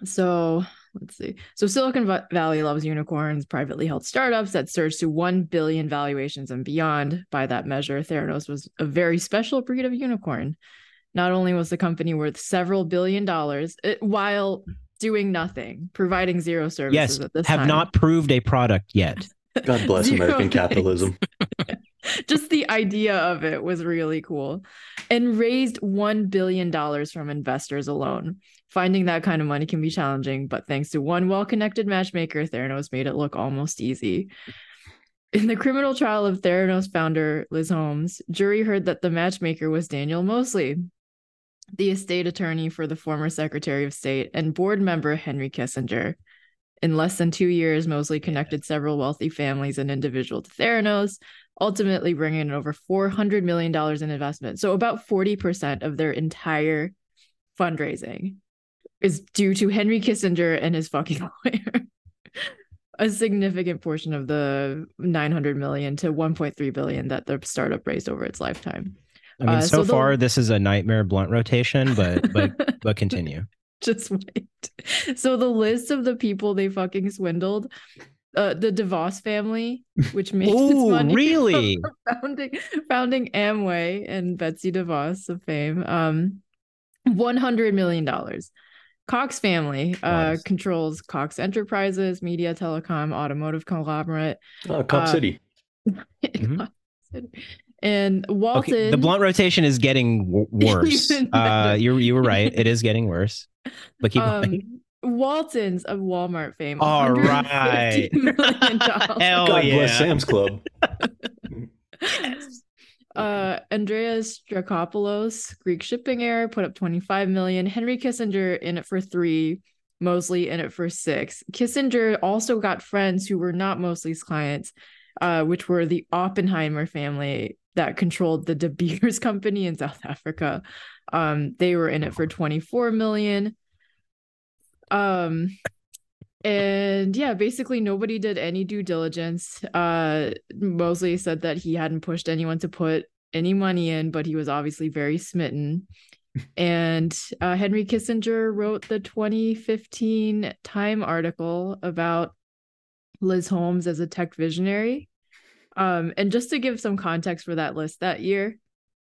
so let's see. So Silicon Valley loves unicorns, privately held startups that surged to 1 billion valuations and beyond. By that measure, Theranos was a very special breed of unicorn. Not only was the company worth several billion dollars, while doing nothing, providing zero services at this time. Have not proved a product yet. God bless American capitalism. Just the idea of it was really cool. And raised $1 billion from investors alone. Finding that kind of money can be challenging, but thanks to one well-connected matchmaker, Theranos made it look almost easy. In the criminal trial of Theranos founder Liz Holmes, jury heard that the matchmaker was Daniel Mosley, the estate attorney for the former Secretary of State and board member Henry Kissinger. In less than 2 years, Mosley connected several wealthy families and individuals to Theranos, ultimately bringing in over $400 million in investment. So about 40% of their entire fundraising is due to Henry Kissinger and his fucking lawyer. A significant portion of the $900 million to $1.3 billion that the startup raised over its lifetime. I mean, so far, this is a nightmare blunt rotation, but continue. Just wait. So the list of the people they fucking swindled, the DeVos family, which made its money really? founding Amway and Betsy DeVos of fame, $100 million. Cox family controls Cox Enterprises, media, telecom, automotive conglomerate. Cox City. And Walton. Okay, the blunt rotation is getting worse. You were right. It is getting worse. But keep going. Waltons of Walmart fame. All right. God bless Sam's Club. Yes. Andreas Strakopoulos, Greek shipping heir, put up 25 million. Henry Kissinger in it for 3, Mosley in it for 6. Kissinger also got friends who were not Mosley's clients, which were the Oppenheimer family that controlled the De Beers company in South Africa. They were in it for 24 million. And yeah, basically nobody did any due diligence. Mosley said that he hadn't pushed anyone to put any money in, but he was obviously very smitten. And Henry Kissinger wrote the 2015 Time article about Liz Holmes as a tech visionary. And just to give some context for that list that year,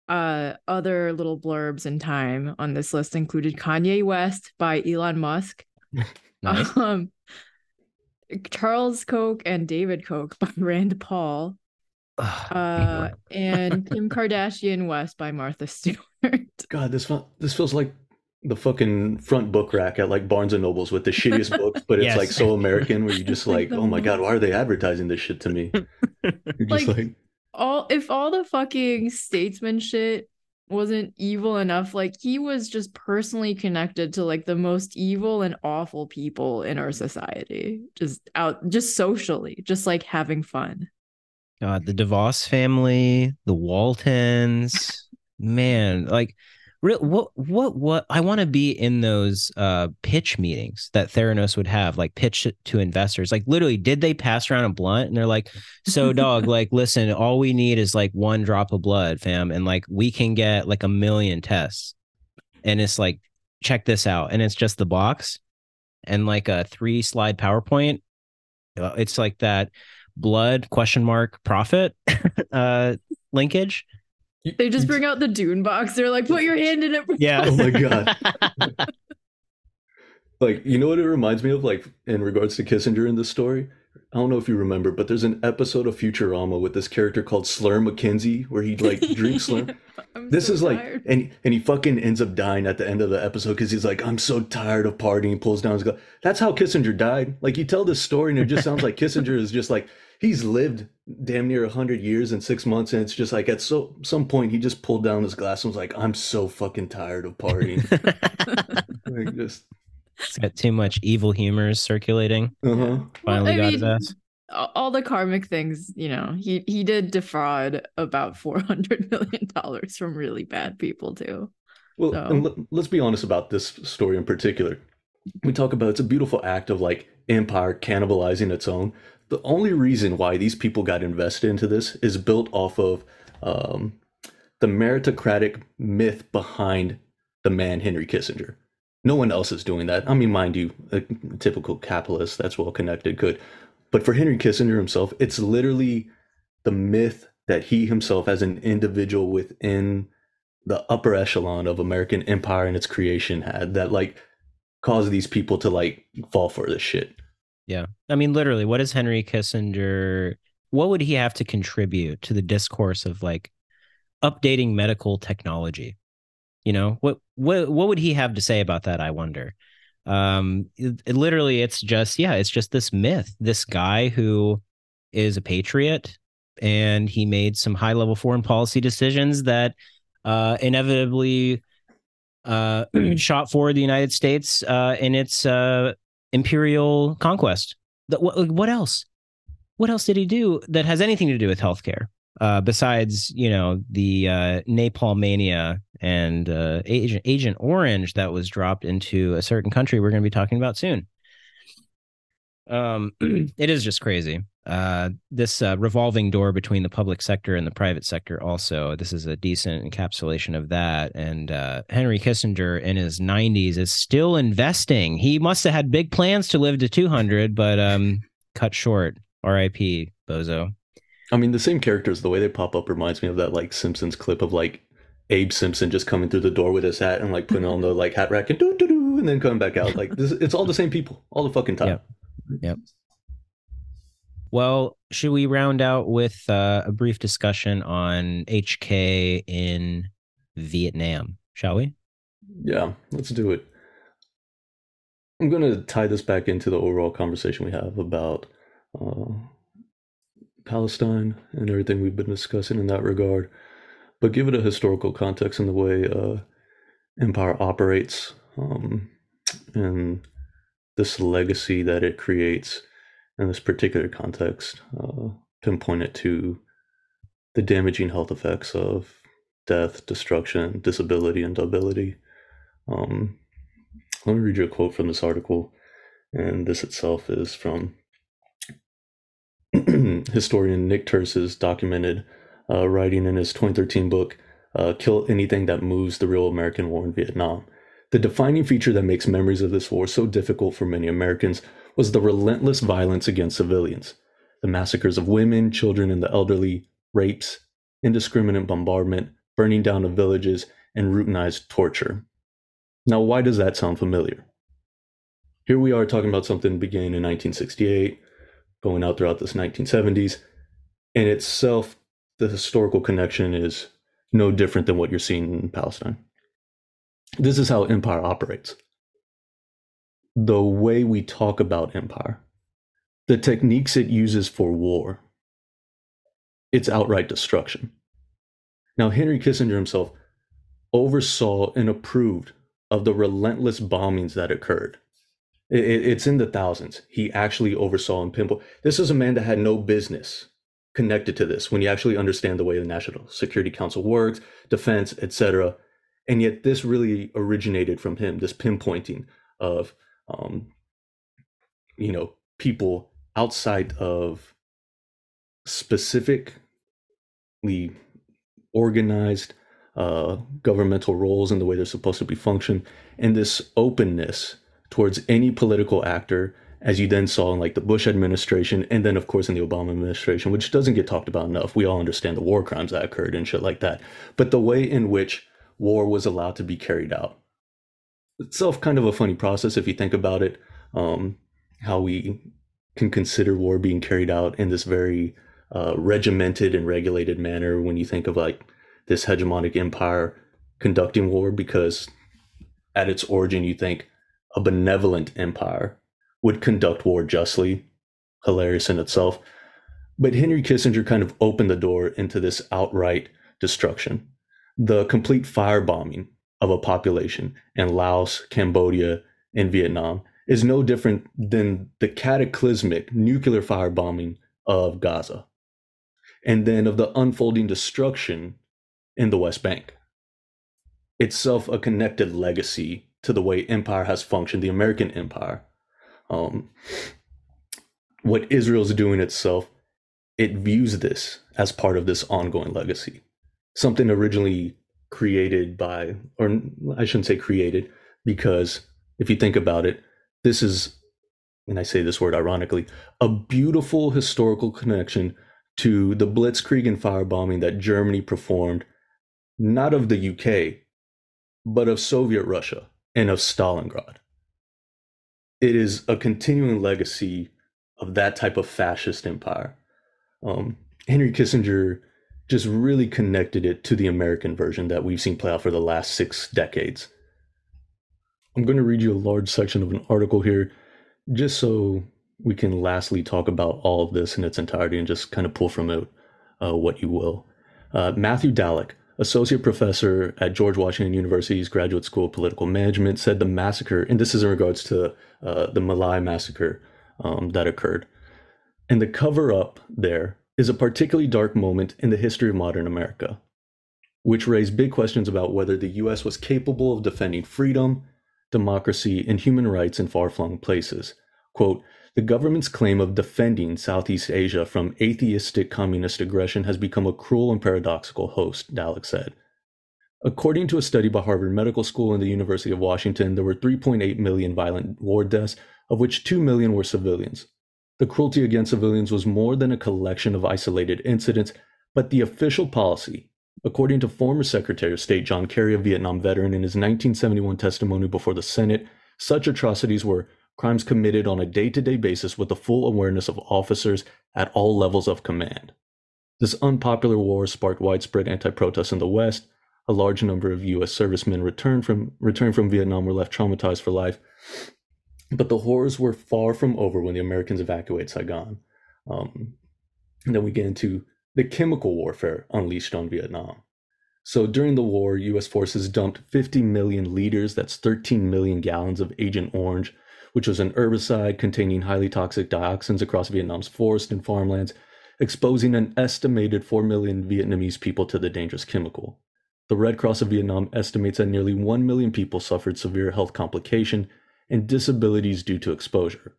other little blurbs in Time on this list included Kanye West by Elon Musk, nice. Charles Koch and David Koch by Rand Paul, and Kim Kardashian West by Martha Stewart. God, this feels like the fucking front book rack at like Barnes and Noble's with the shittiest books, but it's like so American where you just like, oh my God, why are they advertising this shit to me? You're just like if all the fucking statesman shit wasn't evil enough, like he was just personally connected to like the most evil and awful people in our society, just socially, just like having fun. God, the DeVos family, the Waltons, man, like What I want to be in those pitch meetings that Theranos would have, like pitch to investors. Like literally, did they pass around a blunt? And they're like, so dog, like, listen, all we need is like one drop of blood, fam. And like, we can get like 1,000,000 tests. And it's like, check this out. And it's just the box and like a 3-slide PowerPoint. It's like that blood ? Profit linkage. They just bring out the Dune box. They're like, put your hand in it. Yeah. Oh my God. Like, you know what it reminds me of? Like, in regards to Kissinger in this story, I don't know if you remember, but there's an episode of Futurama with this character called Slur McKenzie, where he like drinks Slurm. This is tired. and he fucking ends up dying at the end of the episode because he's like, I'm so tired of partying. He pulls down his glass. That's how Kissinger died. Like, you tell this story and it just sounds like Kissinger is just like, he's lived damn near 100 years in 6 months, and it's just like at some point he just pulled down his glass and was like, I'm so fucking tired of partying. Like, just it's got too much evil humors circulating. Finally got his ass. All the karmic things, you know, he did defraud about $400 million from really bad people too. Well, and let's be honest about this story in particular. We talk about it's a beautiful act of like empire cannibalizing its own. The only reason why these people got invested into this is built off of the meritocratic myth behind the man Henry Kissinger. No one else is doing that. I mean, mind you, a typical capitalist that's well-connected could. But for Henry Kissinger himself, it's literally the myth that he himself as an individual within the upper echelon of American empire and its creation had that, like, caused these people to, like, fall for this shit. Yeah. I mean, literally, what is Henry Kissinger? What would he have to contribute to the discourse of like updating medical technology? You know, what would he have to say about that? I wonder. Literally, it's just this myth, this guy who is a patriot, and he made some high level foreign policy decisions that inevitably shot forward the United States in its imperial conquest. What else did he do that has anything to do with healthcare besides, you know, the napalm mania and Agent Orange that was dropped into a certain country we're going to be talking about soon? It is just crazy. This revolving door between the public sector and the private sector also, this is a decent encapsulation of that. And Henry Kissinger in his 90s is still investing. He must have had big plans to live to 200, but cut short. RIP, bozo. I mean, the same characters, the way they pop up reminds me of that like Simpsons clip of like Abe Simpson just coming through the door with his hat and like putting on the like hat rack and doo-doo-doo and then coming back out. Like, this, it's all the same people all the fucking time. Yep. Well, should we round out with a brief discussion on HK in Vietnam, shall we? Yeah, let's do it. I'm going to tie this back into the overall conversation we have about Palestine and everything we've been discussing in that regard, but give it a historical context in the way empire operates and this legacy that it creates in this particular context, pinpoint it to the damaging health effects of death, destruction, disability, and debility. Let me read you a quote from this article, and this itself is from historian Nick Terce's documented writing in his 2013 book, Kill Anything That Moves: The Real American War in Vietnam. The defining feature that makes memories of this war so difficult for many Americans was the relentless violence against civilians. The massacres of women, children, and the elderly, rapes, indiscriminate bombardment, burning down of villages, and routinized torture. Now, why does that sound familiar? Here we are talking about something beginning in 1968, going out throughout this 1970s. In itself, the historical connection is no different than what you're seeing in Palestine. This is how empire operates. The way we talk about empire, the techniques it uses for war, it's outright destruction. Now, Henry Kissinger himself oversaw and approved of the relentless bombings that occurred. It's in the thousands. He actually oversaw and pinpointed. This is a man that had no business connected to this when you actually understand the way the National Security Council works, defense, etc. And yet this really originated from him, this pinpointing of, you know, people outside of specifically organized governmental roles and the way they're supposed to be functioned, and this openness towards any political actor, as you then saw in like the Bush administration, and then of course in the Obama administration, which doesn't get talked about enough. We all understand the war crimes that occurred and shit like that, but the way in which war was allowed to be carried out itself, kind of a funny process if you think about it, how we can consider war being carried out in this very regimented and regulated manner when you think of like this hegemonic empire conducting war, because at its origin you think a benevolent empire would conduct war justly, hilarious in itself. But Henry Kissinger kind of opened the door into this outright destruction, the complete firebombing of a population in Laos, Cambodia, and Vietnam is no different than the cataclysmic nuclear firebombing of Gaza, and then of the unfolding destruction in the West Bank. Itself a connected legacy to the way empire has functioned, the American empire. What Israel's doing itself, it views this as part of this ongoing legacy. Something originally created by, or I shouldn't say created, because if you think about it, this is, and I say this word ironically, a beautiful historical connection to the Blitzkrieg and firebombing that Germany performed, not of the UK, but of Soviet Russia and of Stalingrad. It is a continuing legacy of that type of fascist empire. Henry Kissinger just really connected it to the American version that we've seen play out for the last 6 decades. I'm going to read you a large section of an article here, just so we can lastly talk about all of this in its entirety and just kind of pull from it what you will. Matthew Dalek, associate professor at George Washington University's Graduate School of Political Management, said the massacre, and this is in regards to the Malai massacre that occurred, and the cover-up there is a particularly dark moment in the history of modern America, which raised big questions about whether the U.S. was capable of defending freedom, democracy, and human rights in far-flung places. Quote, the government's claim of defending Southeast Asia from atheistic communist aggression has become a cruel and paradoxical host, Dalek said. According to a study by Harvard Medical School and the University of Washington, there were 3.8 million violent war deaths, of which 2 million were civilians. The cruelty against civilians was more than a collection of isolated incidents, but the official policy, according to former Secretary of State John Kerry, a Vietnam veteran, in his 1971 testimony before the Senate, such atrocities were crimes committed on a day-to-day basis with the full awareness of officers at all levels of command. This unpopular war sparked widespread anti-protests in the West. A large number of U.S. servicemen returned from Vietnam were left traumatized for life. But the horrors were far from over when the Americans evacuated Saigon. And then we get into the chemical warfare unleashed on Vietnam. So during the war, U.S. forces dumped 50 million liters, that's 13 million gallons of Agent Orange, which was an herbicide containing highly toxic dioxins, across Vietnam's forests and farmlands, exposing an estimated 4 million Vietnamese people to the dangerous chemical. The Red Cross of Vietnam estimates that nearly 1 million people suffered severe health complications and disabilities due to exposure.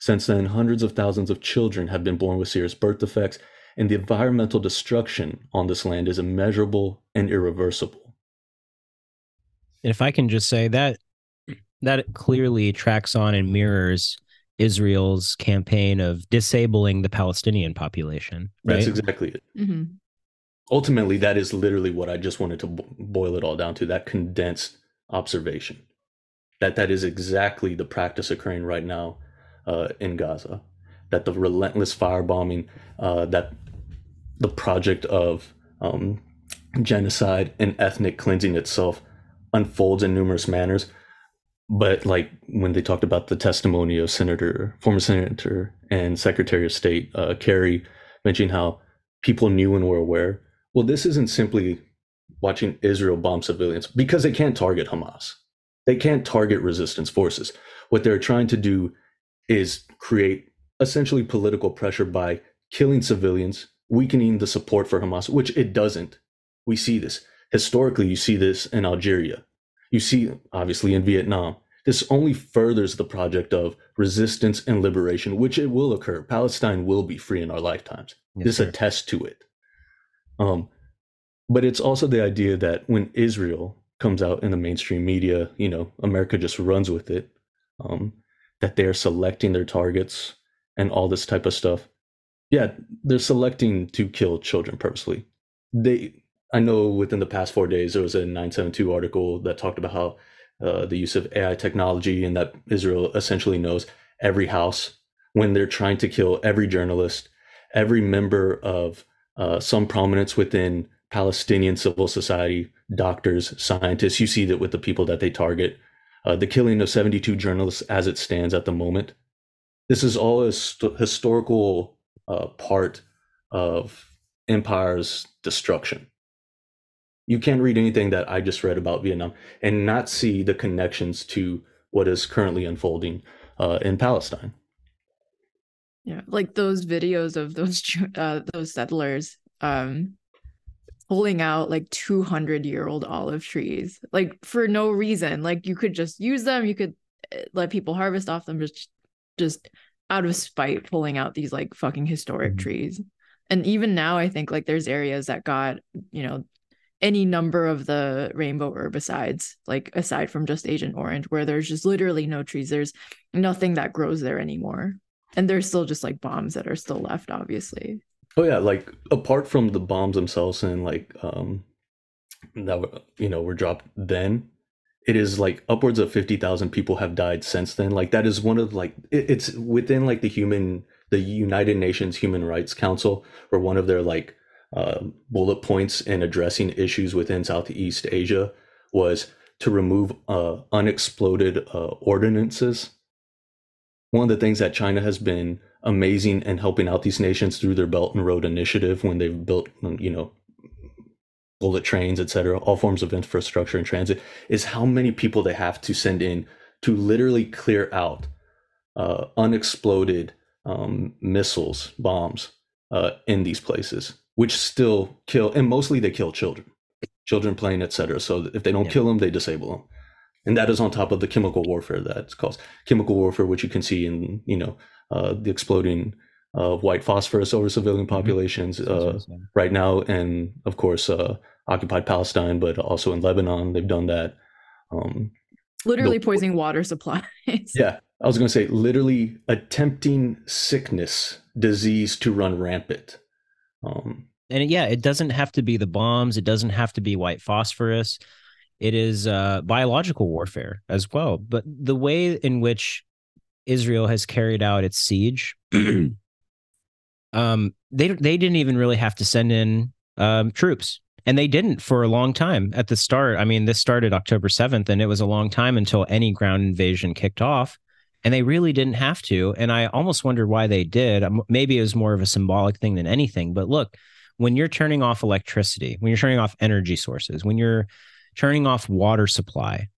Since then, hundreds of thousands of children have been born with serious birth defects, and the environmental destruction on this land is immeasurable and irreversible. If I can just say that, that clearly tracks on and mirrors Israel's campaign of disabling the Palestinian population. Right? That's exactly it. Mm-hmm. Ultimately, that is literally what I just wanted to boil it all down to, that condensed observation. That is exactly the practice occurring right now in Gaza, that the relentless firebombing, that the project of genocide and ethnic cleansing itself unfolds in numerous manners. But like when they talked about the testimony of former Senator and Secretary of State Kerry, mentioning how people knew and were aware. Well, this isn't simply watching Israel bomb civilians, because they can't target Hamas. They can't target resistance forces. What they're trying to do is create essentially political pressure by killing civilians, weakening the support for Hamas, which it doesn't. We see this. Historically, you see this in Algeria. You see, obviously, in Vietnam. This only furthers the project of resistance and liberation, which it will occur. Palestine will be free in our lifetimes. Yes, this attests to it. But it's also the idea that when Israel comes out in the mainstream media, you know, America just runs with it, that they're selecting their targets and all this type of stuff. Yeah, they're selecting to kill children purposely. I know within the past 4 days, there was a 972 article that talked about how the use of AI technology and that Israel essentially knows every house when they're trying to kill every journalist, every member of some prominence within Palestinian civil society, doctors, scientists. You see that with the people that they target, the killing of 72 journalists as it stands at the moment. This is all a historical part of empire's destruction. You can't read anything that I just read about Vietnam and not see the connections to what is currently unfolding in Palestine. Yeah, like those videos of those settlers pulling out like 200-year-old olive trees, like for no reason. Like you could just use them, you could let people harvest off them, just out of spite, pulling out these like fucking historic trees. And even now, I think like there's areas that got, you know, any number of the rainbow herbicides, like aside from just Agent Orange, where there's just literally no trees. There's nothing that grows there anymore. And there's still just like bombs that are still left, obviously. Oh yeah, like apart from the bombs themselves and like that, you know, were dropped then, it is like upwards of 50,000 people have died since then. Like that is one of like, it's within like the United Nations Human Rights Council, or one of their like bullet points in addressing issues within Southeast Asia was to remove unexploded ordinances. One of the things that China has been amazing in helping out these nations through their Belt and Road Initiative, when they've built, you know, bullet trains, etc., all forms of infrastructure and transit, is how many people they have to send in to literally clear out unexploded missiles, bombs in these places, which still kill, and mostly they kill children playing, etc. So if they don't kill them, they disable them. And that is on top of the chemical warfare that's caused. Chemical warfare, which you can see in, you know, the exploding of white phosphorus over civilian populations right now. And of course, occupied Palestine, but also in Lebanon, they've done that. Literally poisoning water supplies. Yeah, I was going to say literally attempting sickness, disease to run rampant. And yeah, it doesn't have to be the bombs. It doesn't have to be white phosphorus. It is biological warfare as well. But the way in which Israel has carried out its siege, they didn't even really have to send in troops. And they didn't for a long time at the start. I mean, this started October 7th, and it was a long time until any ground invasion kicked off. And they really didn't have to. And I almost wonder why they did. Maybe it was more of a symbolic thing than anything. But look, when you're turning off electricity, when you're turning off energy sources, when you're turning off water supply,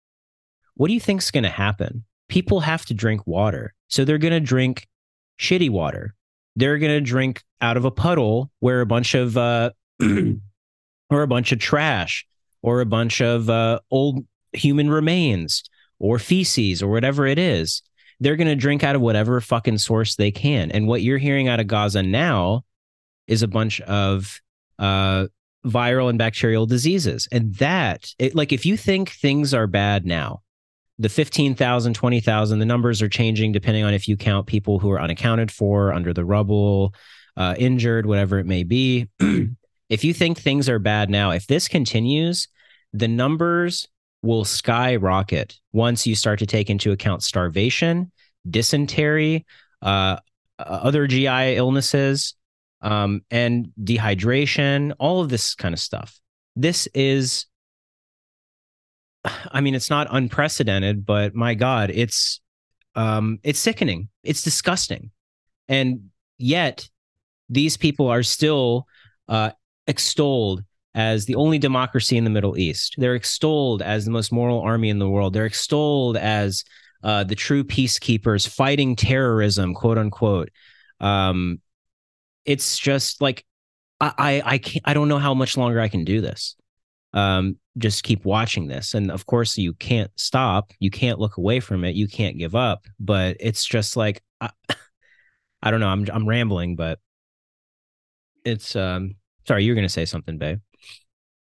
what do you think's going to happen? People have to drink water. So they're going to drink shitty water. They're going to drink out of a puddle where a bunch of or a bunch of trash, or a bunch of old human remains or feces or whatever it is. They're going to drink out of whatever fucking source they can. And what you're hearing out of Gaza now is a bunch of viral and bacterial diseases. And that, like, if you think things are bad now, the 15,000, 20,000, the numbers are changing depending on if you count people who are unaccounted for, under the rubble, injured, whatever it may be. If you think things are bad now, if this continues, the numbers will skyrocket once you start to take into account starvation, dysentery, other GI illnesses, and dehydration, all of this kind of stuff. This is, I mean, it's not unprecedented, but my God, it's sickening. It's disgusting. And yet these people are still extolled as the only democracy in the Middle East. They're extolled as the most moral army in the world. They're extolled as the true peacekeepers fighting terrorism, quote unquote. It's just like, I don't know how much longer I can do this. Just keep watching this. And of course, you can't stop. You can't look away from it. You can't give up. But it's just like, I don't know. I'm rambling, but it's, sorry, you were going to say something, babe.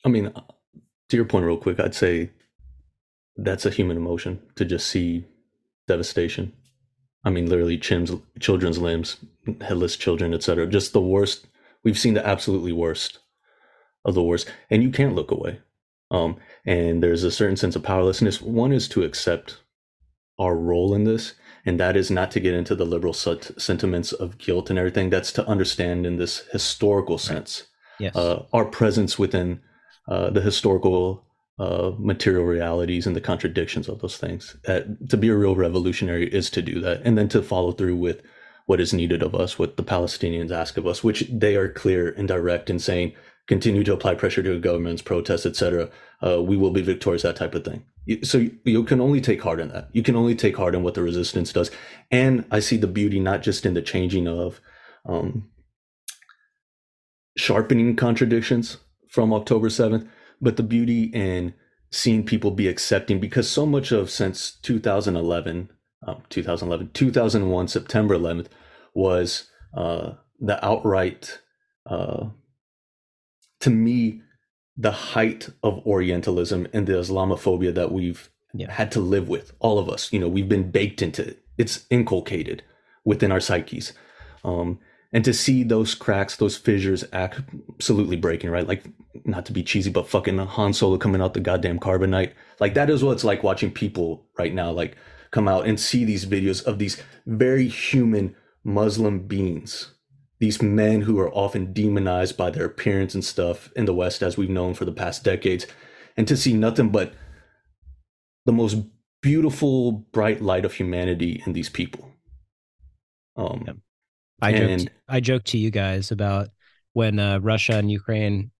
I mean, to your point real quick, I'd say that's a human emotion to just see devastation. I mean, literally children's limbs, headless children, etc. Just the worst. We've seen the absolutely worst of the worst, and you can't look away. And there's a certain sense of powerlessness. One is to accept our role in this, and that is not to get into the liberal sentiments of guilt and everything. That's to understand in this historical sense, yes, our presence within the historical material realities and the contradictions of those things. To be a real revolutionary is to do that, and then to follow through with what is needed of us, what the Palestinians ask of us, which they are clear and direct in saying, continue to apply pressure to governments, protests, etc. We will be victorious, that type of thing. So you can only take heart in that. You can only take heart in what the resistance does. And I see the beauty not just in the changing of sharpening contradictions from October 7th, but the beauty in seeing people be accepting, because so much of since 2001, September 11th was the outright, to me, the height of Orientalism and the Islamophobia that we've had to live with, all of us. You know, we've been baked into it. It's inculcated within our psyches. And to see those cracks, those fissures absolutely breaking, right? Like, not to be cheesy, but fucking Han Solo coming out the goddamn carbonite. Like, that is what it's like watching people right now, like, come out and see these videos of these very human Muslim beings, these men who are often demonized by their appearance and stuff in the West, as we've known for the past decades, and to see nothing but the most beautiful, bright light of humanity in these people. I joked to you guys about when Russia and Ukraine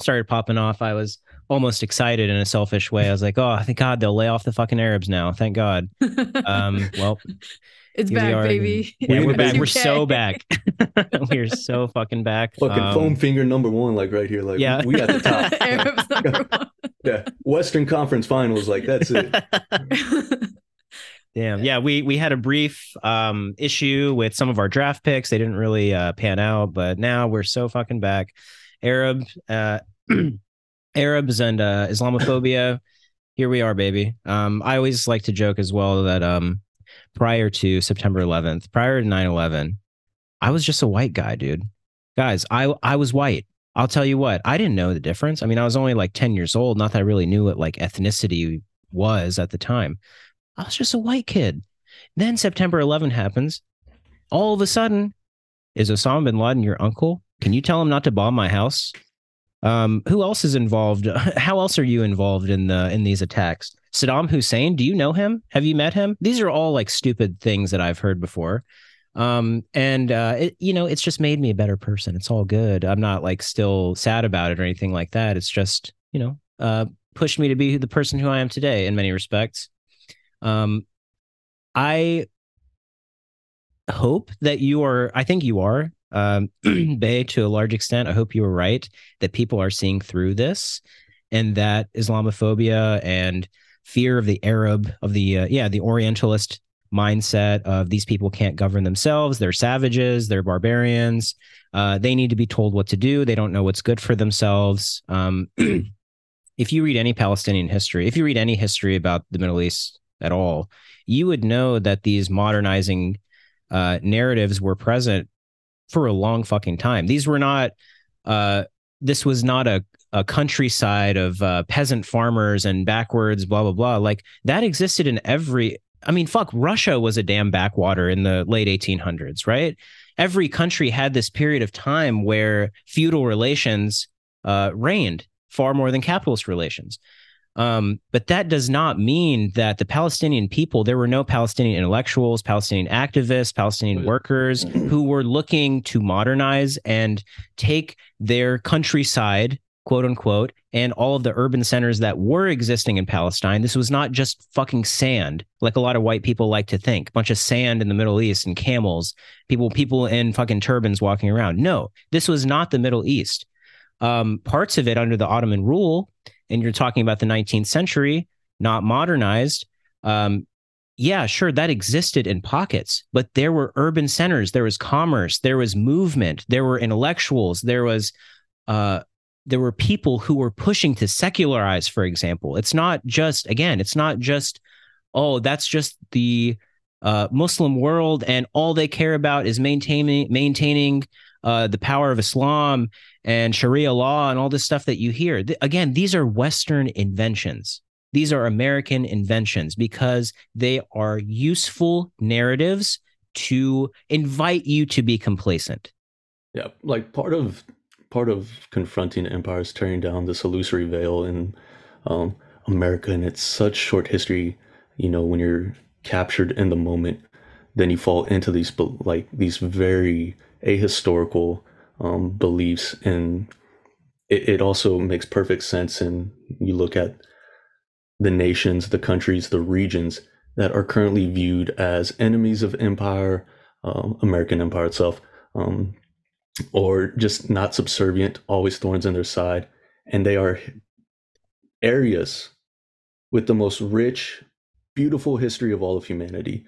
started popping off, I was almost excited in a selfish way. I was like, oh, thank God they'll lay off the fucking Arabs now. Thank God. Well, it's back, baby. Yeah, we're back. We're so back. We're so fucking back. Fucking foam finger number one, like right here. Like, yeah, we got the top. Arabs number one. Yeah. Western Conference Finals. Like, that's it. Damn. Yeah. We had a brief issue with some of our draft picks. They didn't really pan out, but now we're so fucking back. Arabs and Islamophobia. Here we are, baby. I always like to joke as well that prior to September 11th, prior to 9/11, I was just a white guy, dude. Guys, I was white. I'll tell you what, I didn't know the difference. I mean, I was only like 10 years old. Not that I really knew what like ethnicity was at the time. I was just a white kid. Then September 11 happens. All of a sudden, is Osama bin Laden your uncle? Can you tell him not to bomb my house? Who else is involved? How else are you involved in these attacks? Saddam Hussein, do you know him? Have you met him? These are all like stupid things that I've heard before. You know, it's just made me a better person. It's all good. I'm not like still sad about it or anything like that. It's just, you know, pushed me to be the person who I am today in many respects. I hope that you are, I think you are, Bay, to a large extent, I hope you were right, that people are seeing through this, and that Islamophobia and fear of the Arab, of the Orientalist mindset of these people can't govern themselves. They're savages. They're barbarians. They need to be told what to do. They don't know what's good for themselves. If you read any Palestinian history, if you read any history about the Middle East at all, you would know that these modernizing narratives were present for a long fucking time. These were not, this was not a countryside of peasant farmers and backwards, blah, blah, blah. Like, that existed in every, I mean, fuck, Russia was a damn backwater in the late 1800s, right? Every country had this period of time where feudal relations reigned far more than capitalist relations. But that does not mean that the Palestinian people, there were no Palestinian intellectuals, Palestinian activists, Palestinian workers who were looking to modernize and take their countryside, quote unquote, and all of the urban centers that were existing in Palestine. This was not just fucking sand, like a lot of white people like to think, a bunch of sand in the Middle East and camels, people in fucking turbans walking around. No, this was not the Middle East. parts of it under the Ottoman rule, and you're talking about the 19th century, not modernized. Yeah, sure, that existed in pockets, but there were urban centers, there was commerce, there was movement, there were intellectuals, there were people who were pushing to secularize, for example. It's not just, again, it's not just, oh, that's just the Muslim world and all they care about is maintaining the power of Islam and Sharia law and all this stuff that you hear. Again, these are Western inventions. These are American inventions because they are useful narratives to invite you to be complacent. Yeah, like part of confronting empire is tearing down this illusory veil in America, and it's such short history. You know, when you're captured in the moment, then you fall into these very ahistorical beliefs, and it also makes perfect sense. And you look at the nations, the countries, the regions that are currently viewed as enemies of empire, American empire itself, or just not subservient, always thorns in their side. And they are areas with the most rich, beautiful history of all of humanity.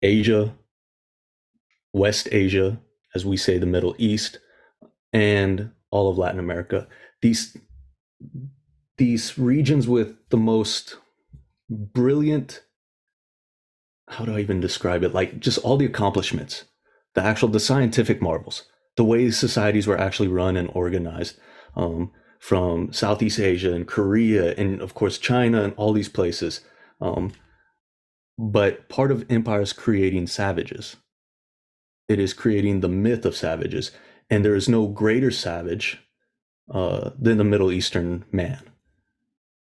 Asia, West Asia, as we say, the Middle East, and all of Latin America. These regions with the most brilliant, how do I even describe it? Like just all the accomplishments, the scientific marvels, the way societies were actually run and organized, from Southeast Asia and Korea and of course China and all these places. But part of empire is creating savages. It is creating the myth of savages, and there is no greater savage than the Middle Eastern man.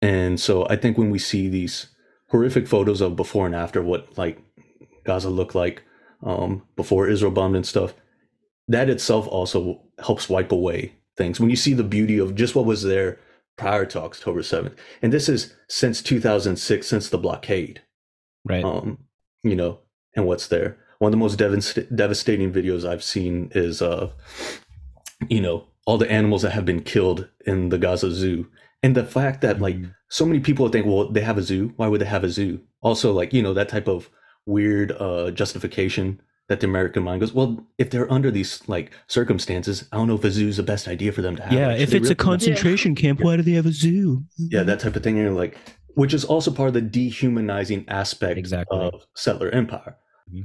And so I think when we see these horrific photos of before and after, what like Gaza looked like before Israel bombed and stuff, that itself also helps wipe away things. When you see the beauty of just what was there prior to October 7th, and this is since 2006, since the blockade, right? You know, and what's there. One of the most devastating videos I've seen is, you know, all the animals that have been killed in the Gaza zoo. And the fact that like so many people think, well, they have a zoo. Why would they have a zoo? Also, like, you know, that type of weird justification that the American mind goes, well, if they're under these like circumstances, I don't know if a zoo is the best idea for them to have. Yeah, like, if it's a concentration camp, why do they have a zoo? Yeah, that type of thing. And you're like, which is also part of the dehumanizing aspect of settler empire. Mm-hmm.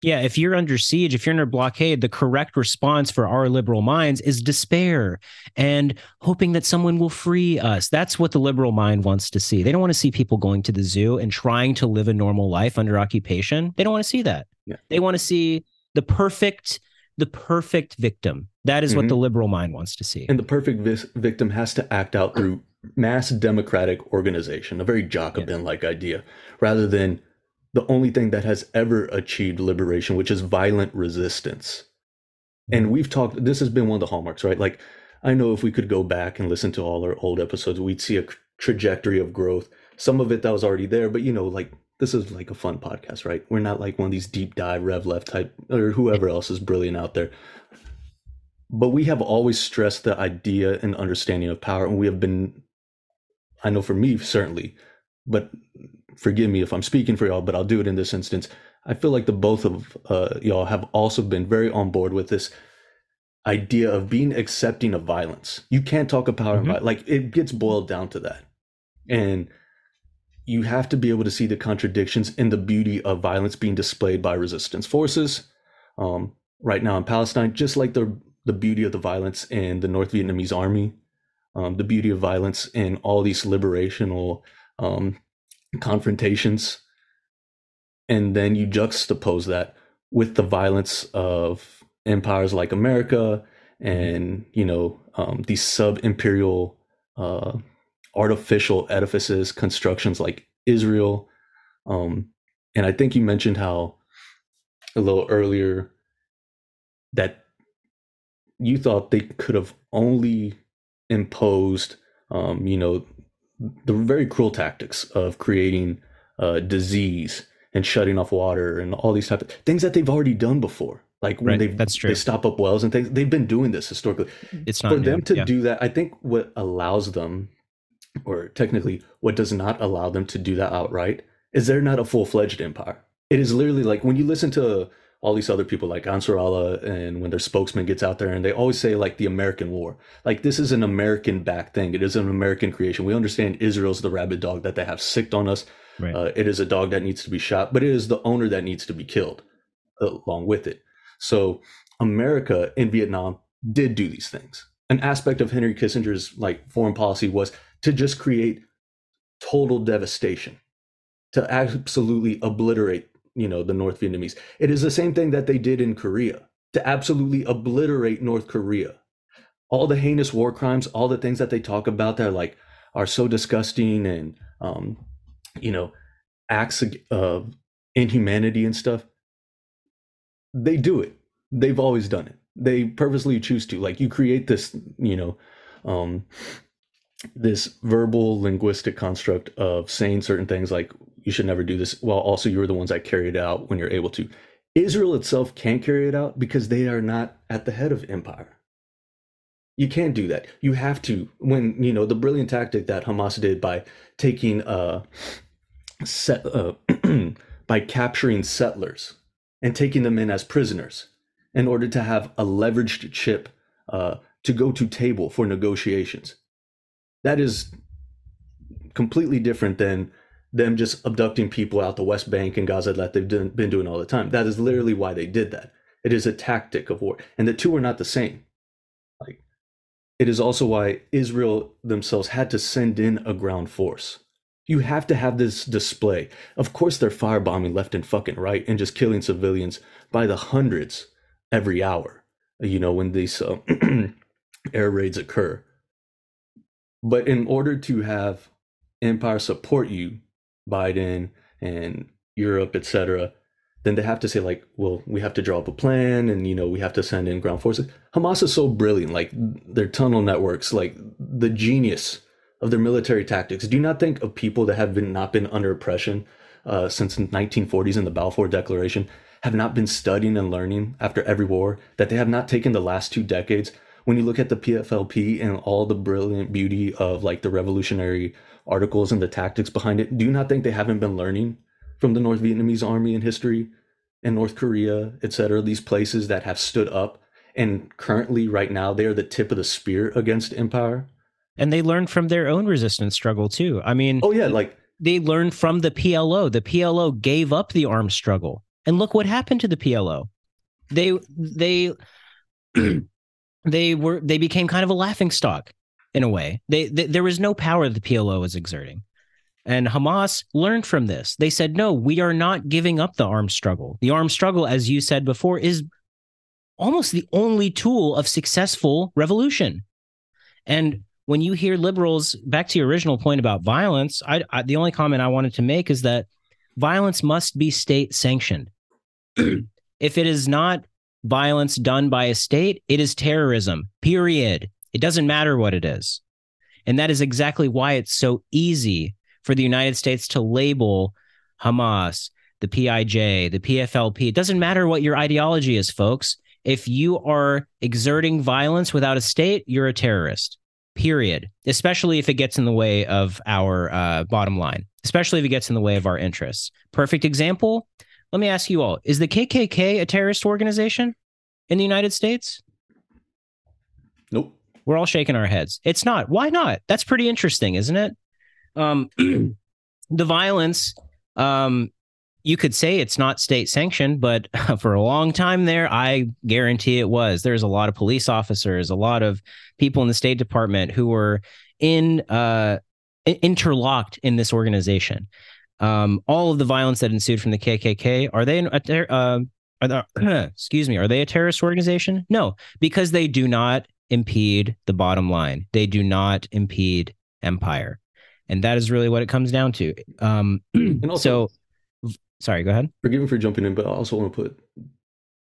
Yeah, if you're under siege, if you're under blockade, the correct response for our liberal minds is despair and hoping that someone will free us. That's what the liberal mind wants to see. They don't want to see people going to the zoo and trying to live a normal life under occupation. They don't want to see that. Yeah. They want to see the perfect victim. That is what the liberal mind wants to see. And the perfect victim has to act out through mass democratic organization, a very Jacobin-like idea, rather than the only thing that has ever achieved liberation, which is violent resistance. And this has been one of the hallmarks, right? Like, I know if we could go back and listen to all our old episodes, we'd see a trajectory of growth. Some of it that was already there, but you know, like, this is like a fun podcast, right? We're not like one of these deep dive Rev Left type or whoever else is brilliant out there. But we have always stressed the idea and understanding of power. And we have been, I know for me, certainly, but forgive me if I'm speaking for y'all, but I'll do it in this instance. I feel like the both of y'all have also been very on board with this idea of being accepting of violence. You can't talk about power and like it gets boiled down to that. And you have to be able to see the contradictions and the beauty of violence being displayed by resistance forces right now in Palestine, just like the beauty of the violence in the North Vietnamese army, the beauty of violence in all these liberational confrontations. And then you juxtapose that with the violence of empires like America and, you know, these sub-imperial artificial edifices, constructions like Israel. And I think you mentioned how a little earlier that you thought they could have only imposed, you know, the very cruel tactics of creating disease and shutting off water and all these types of things that they've already done before. Like when they stop up wells and things, they've been doing this historically. It's not for them to do that. I think what allows them, or technically what does not allow them to do that outright, is they're not a full-fledged empire. It is literally like when you listen to all these other people like Ansarallah, and when their spokesman gets out there and they always say like the American war, like this is an American backed thing. It is an American creation. We understand Israel's the rabid dog that they have sicked on us. Right. It is a dog that needs to be shot, but it is the owner that needs to be killed along with it. So America in Vietnam did do these things. An aspect of Henry Kissinger's like foreign policy was to just create total devastation, to absolutely obliterate, you know, the North Vietnamese. It is the same thing that they did in Korea, to absolutely obliterate North Korea. All the heinous war crimes, all the things that they talk about that are like are so disgusting and, you know, acts of inhumanity and stuff. They do it. They've always done it. They purposely choose to. Like you create this, you know, this verbal linguistic construct of saying certain things like you should never do this, while also you're the ones that carry it out when you're able to. Israel itself can't carry it out because they are not at the head of empire. You can't do that. You have to, when, you know, the brilliant tactic that Hamas did by taking by capturing settlers and taking them in as prisoners in order to have a leveraged chip to go to table for negotiations. That is completely different than them just abducting people out the West Bank and Gaza that they've been doing all the time. That is literally why they did that. It is a tactic of war. And the two are not the same. Like, it is also why Israel themselves had to send in a ground force. You have to have this display. Of course, they're firebombing left and fucking right and just killing civilians by the hundreds every hour, you know, when these air raids occur. But in order to have empire support you, Biden and Europe, etc., then they have to say, like, well, we have to draw up a plan and, you know, we have to send in ground forces. Hamas is so brilliant, like their tunnel networks, like the genius of their military tactics. Do not think of people that have been not been under oppression since the 1940s in the Balfour Declaration, have not been studying and learning after every war, that they have not taken the last 2 decades. When you look at the PFLP and all the brilliant beauty of like the revolutionary articles and the tactics behind it, do you not think they haven't been learning from the North Vietnamese army in history and North Korea, etc., these places that have stood up and currently right now they are the tip of the spear against empire? And they learned from their own resistance struggle, too. I mean, they learned from the PLO. The PLO gave up the arms struggle. And look what happened to the PLO. They became kind of a laughingstock in a way. There was no power the PLO was exerting. And Hamas learned from this. They said, no, we are not giving up the arms struggle. The arms struggle, as you said before, is almost the only tool of successful revolution. And when you hear liberals, back to your original point about violence, the only comment I wanted to make is that violence must be state sanctioned. If it is not violence done by a state, it is terrorism, period. It doesn't matter what it is. And that is exactly why it's so easy for the United States to label Hamas, the PIJ, the PFLP. It doesn't matter what your ideology is, folks. If you are exerting violence without a state, you're a terrorist. Period. Especially if it gets in the way of our bottom line, especially if it gets in the way of our interests. Perfect example. Let me ask you all, is the KKK a terrorist organization in the United States? Nope. We're all shaking our heads. It's not. Why not? That's pretty interesting, isn't it? The violence, you could say it's not state sanctioned, but for a long time there, I guarantee it was. There's a lot of police officers, a lot of people in the State Department who were interlocked in this organization. All of the violence that ensued from the KKK, are they a terrorist organization? No, because they do not impede the bottom line. They do not impede empire. And that is really what it comes down to. Sorry, go ahead. Forgive me for jumping in, but I also want to put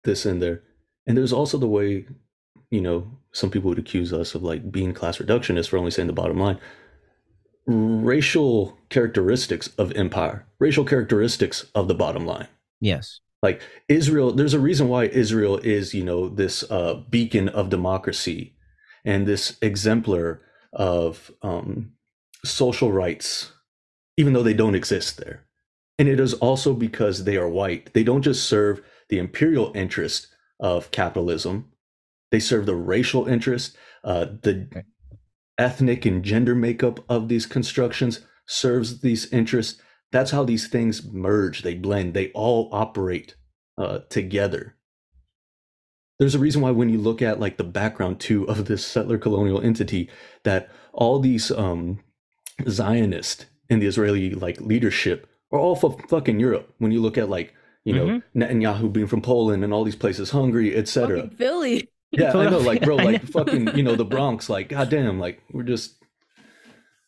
this in there. And there's also the way, you know, some people would accuse us of like being class reductionists for only saying the bottom line. Racial characteristics of empire, racial characteristics of the bottom line. Yes. Like Israel, there's a reason why Israel is, you know, this beacon of democracy and this exemplar of social rights, even though they don't exist there. And it is also because they are white. They don't just serve the imperial interest of capitalism. They serve the racial interest, the ethnic and gender makeup of these constructions serves these interests. That's how these things merge. They blend. They all operate together. There's a reason why when you look at like the background too of this settler colonial entity, that all these Zionists in the Israeli like leadership are all from fucking Europe. When you look at like, you know, Netanyahu being from Poland and all these places, Hungary, etc. Philly. Yeah, I know, like, bro, like fucking, you know, the Bronx, like, goddamn, like, we're just.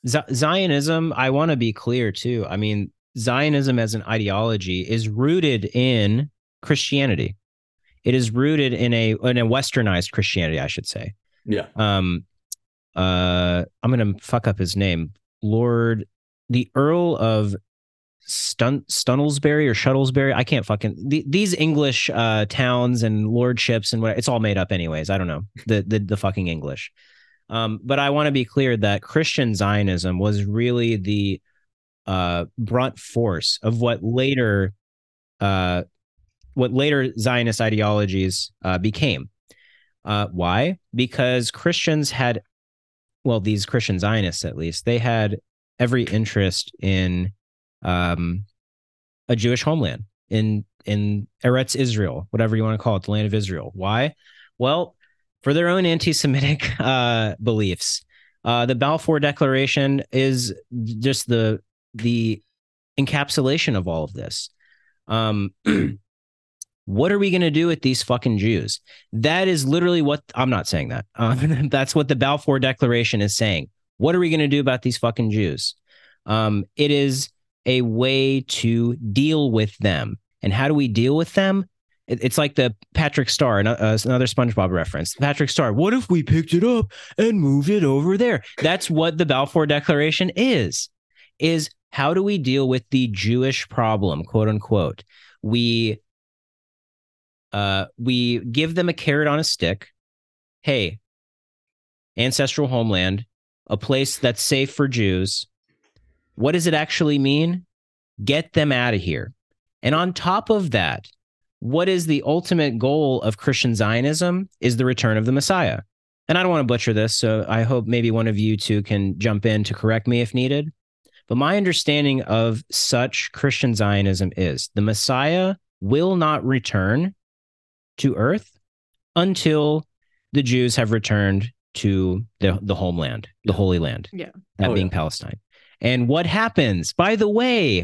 Zionism, I want to be clear, too. I mean, Zionism as an ideology is rooted in Christianity. It is rooted in a westernized Christianity, I should say. Yeah. I'm going to fuck up his name. Lord, the Earl of Stuntlesbury or Shuttlesbury. I can't fucking these English towns and lordships and what, it's all made up anyways. I don't know the fucking English. But I want to be clear that Christian Zionism was really the brunt force of what later Zionist ideologies became. Why? Because Christians had, well, these Christian Zionists, at least, they had every interest in a Jewish homeland in Eretz Israel, whatever you want to call it, the land of Israel. Why? Well, for their own anti-Semitic beliefs. The Balfour Declaration is just the encapsulation of all of this. What are we going to do with these fucking Jews? That is literally what I'm not saying that. That's what the Balfour Declaration is saying. What are we going to do about these fucking Jews? It is a way to deal with them. And how do we deal with them? It's like the Patrick Star, another SpongeBob reference. Patrick Star, what if we picked it up and moved it over there? That's what the Balfour Declaration is how do we deal with the Jewish problem, quote unquote? We give them a carrot on a stick. Hey, ancestral homeland, a place that's safe for Jews. What does it actually mean? Get them out of here. And on top of that, what is the ultimate goal of Christian Zionism is the return of the Messiah. And I don't want to butcher this, so I hope maybe one of you two can jump in to correct me if needed. But my understanding of such Christian Zionism is the Messiah will not return to earth until the Jews have returned to the homeland, the Holy Land, being Palestine. And what happens, by the way,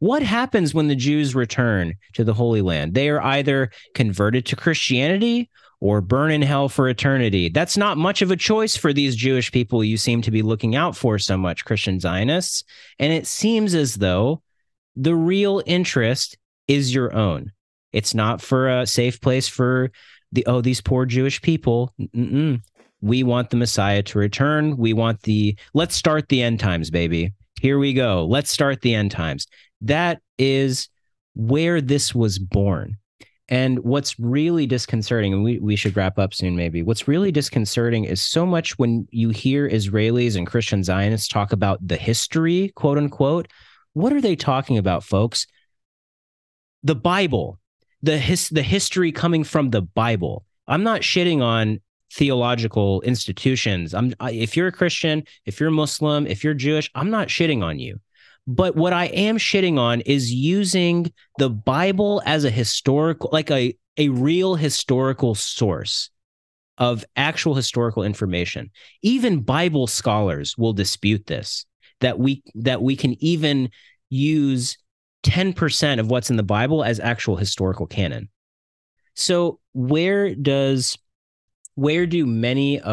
what happens when the Jews return to the Holy Land? They are either converted to Christianity or burn in hell for eternity. That's not much of a choice for these Jewish people you seem to be looking out for so much, Christian Zionists. And it seems as though the real interest is your own. It's not for a safe place for these poor Jewish people. We want the Messiah to return. We want let's start the end times, baby. Here we go. Let's start the end times. That is where this was born. And what's really disconcerting, and we should wrap up soon, maybe. What's really disconcerting is so much when you hear Israelis and Christian Zionists talk about the history, quote unquote. What are they talking about, folks? The Bible, the history coming from the Bible. I'm not shitting on theological institutions. If you're a Christian, if you're Muslim, if you're Jewish, I'm not shitting on you. But what I am shitting on is using the Bible as a historical, like a real historical source of actual historical information. Even Bible scholars will dispute this, that we can even use 10% of what's in the Bible as actual historical canon. So where does much of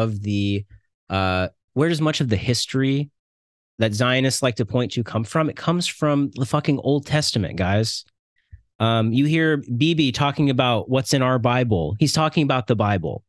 the history that Zionists like to point to come from? It comes from the fucking Old Testament, guys. You hear Bibi talking about what's in our Bible. He's talking about the Bible.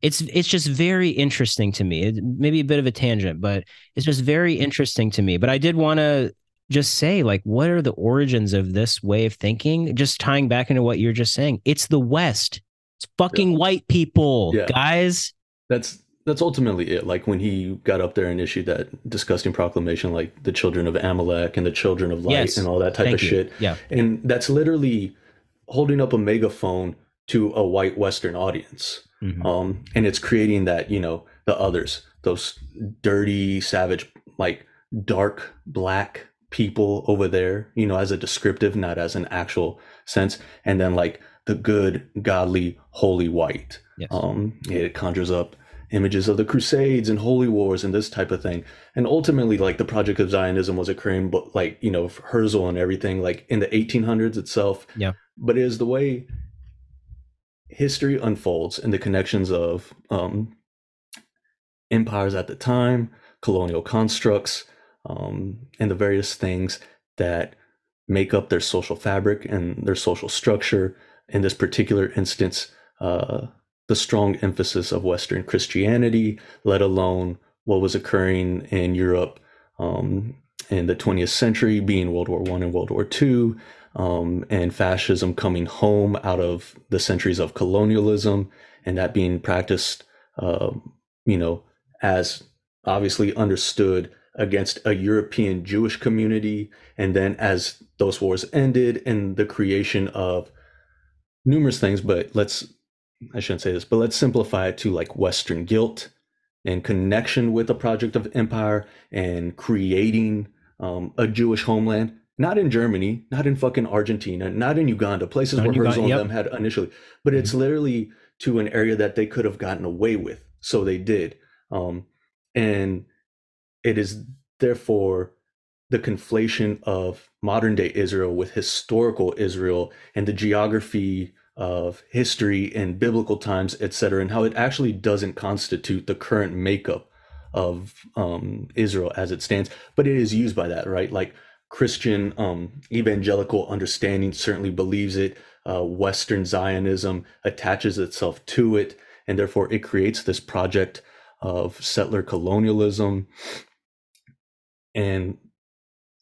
It's just very interesting to me. Maybe a bit of a tangent, but it's just very interesting to me. But I did want to just say, like, what are the origins of this way of thinking? Just tying back into what you're just saying. It's the West. It's fucking white people, guys. That's ultimately it. Like, when he got up there and issued that disgusting proclamation, like the children of Amalek and the children of light and all that type of shit. Yeah. And that's literally holding up a megaphone to a white Western audience. Mm-hmm. And it's creating that, you know, the others, those dirty, savage, like dark black people over there, you know, as a descriptive, not as an actual sense. And then like the good, godly, holy white. Yes. It conjures up images of the Crusades and holy wars and this type of thing. And ultimately, like, the project of Zionism was occurring, but like, you know, Herzl and everything, like in the 1800s itself. Yeah. But it is the way history unfolds and the connections of empires at the time, colonial constructs, and the various things that make up their social fabric and their social structure. In this particular instance, the strong emphasis of Western Christianity, let alone what was occurring in Europe in the 20th century, being World War I and World War II, and fascism coming home out of the centuries of colonialism, and that being practiced, you know, as obviously understood against a European Jewish community. And then as those wars ended and the creation of numerous things, but I shouldn't say this, but let's simplify it to like Western guilt and connection with the project of empire and creating a Jewish homeland, not in Germany, not in fucking Argentina, not in Uganda, places where Herzl and them had initially, but it's literally to an area that they could have gotten away with. So they did. And it is therefore the conflation of modern day Israel with historical Israel and the geography of history and biblical times, etc., and how it actually doesn't constitute the current makeup of Israel as it stands, but it is used by that, right? Like Christian evangelical understanding certainly believes it. Western Zionism attaches itself to it, and therefore it creates this project of settler colonialism. And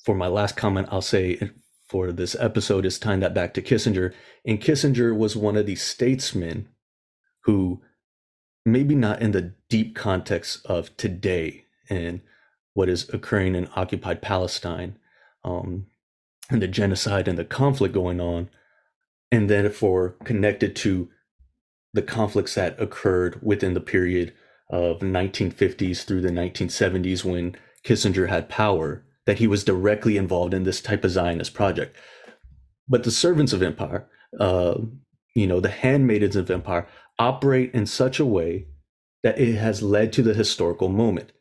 for my last comment, I'll say, for this episode, is tying that back to Kissinger. And Kissinger was one of these statesmen who, maybe not in the deep context of today and what is occurring in occupied Palestine, and the genocide and the conflict going on, and therefore connected to the conflicts that occurred within the period of 1950s through the 1970s when Kissinger had power, that he was directly involved in this type of Zionist project. But the servants of empire, you know, the handmaidens of empire, operate in such a way that it has led to the historical moment.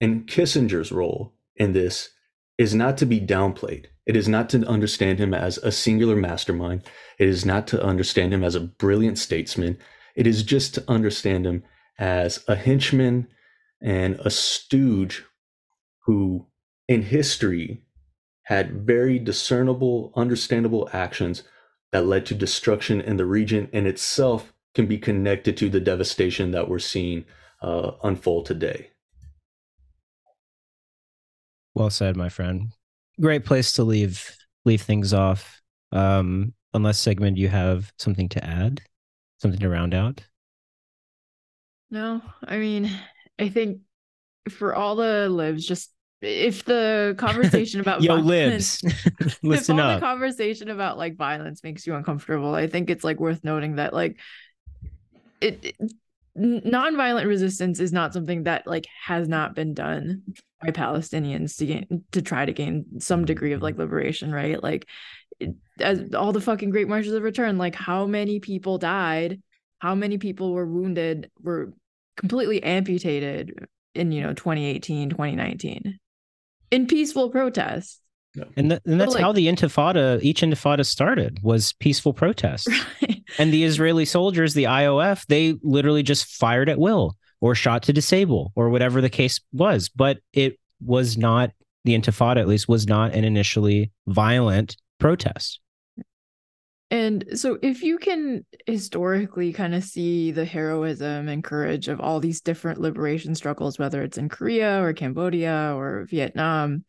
And Kissinger's role in this is not to be downplayed. It is not to understand him as a singular mastermind. It is not to understand him as a brilliant statesman. It is just to understand him as a henchman and a stooge who, in history, had very discernible, understandable actions that led to destruction in the region, and itself can be connected to the devastation that we're seeing unfold today. Well said, my friend. Great place to leave things off. Unless, Sigmund, you have something to add, something to round out? No, I mean, I think for all the libs, just, if the conversation about violence, listen up. The conversation about like violence makes you uncomfortable, I think it's like worth noting that like nonviolent resistance is not something that like has not been done by Palestinians to try to gain some degree of like liberation, right? Like as all the fucking great marches of return, like how many people died, how many people were wounded, were completely amputated in, you know, 2018, 2019. In peaceful protest. And that's like how the Intifada, each Intifada started, was peaceful protest. Right. And the Israeli soldiers, the IOF, they literally just fired at will or shot to disable or whatever the case was. But it was not, the Intifada at least, was not an initially violent protest. And so if you can historically kind of see the heroism and courage of all these different liberation struggles, whether it's in Korea or Cambodia or Vietnam,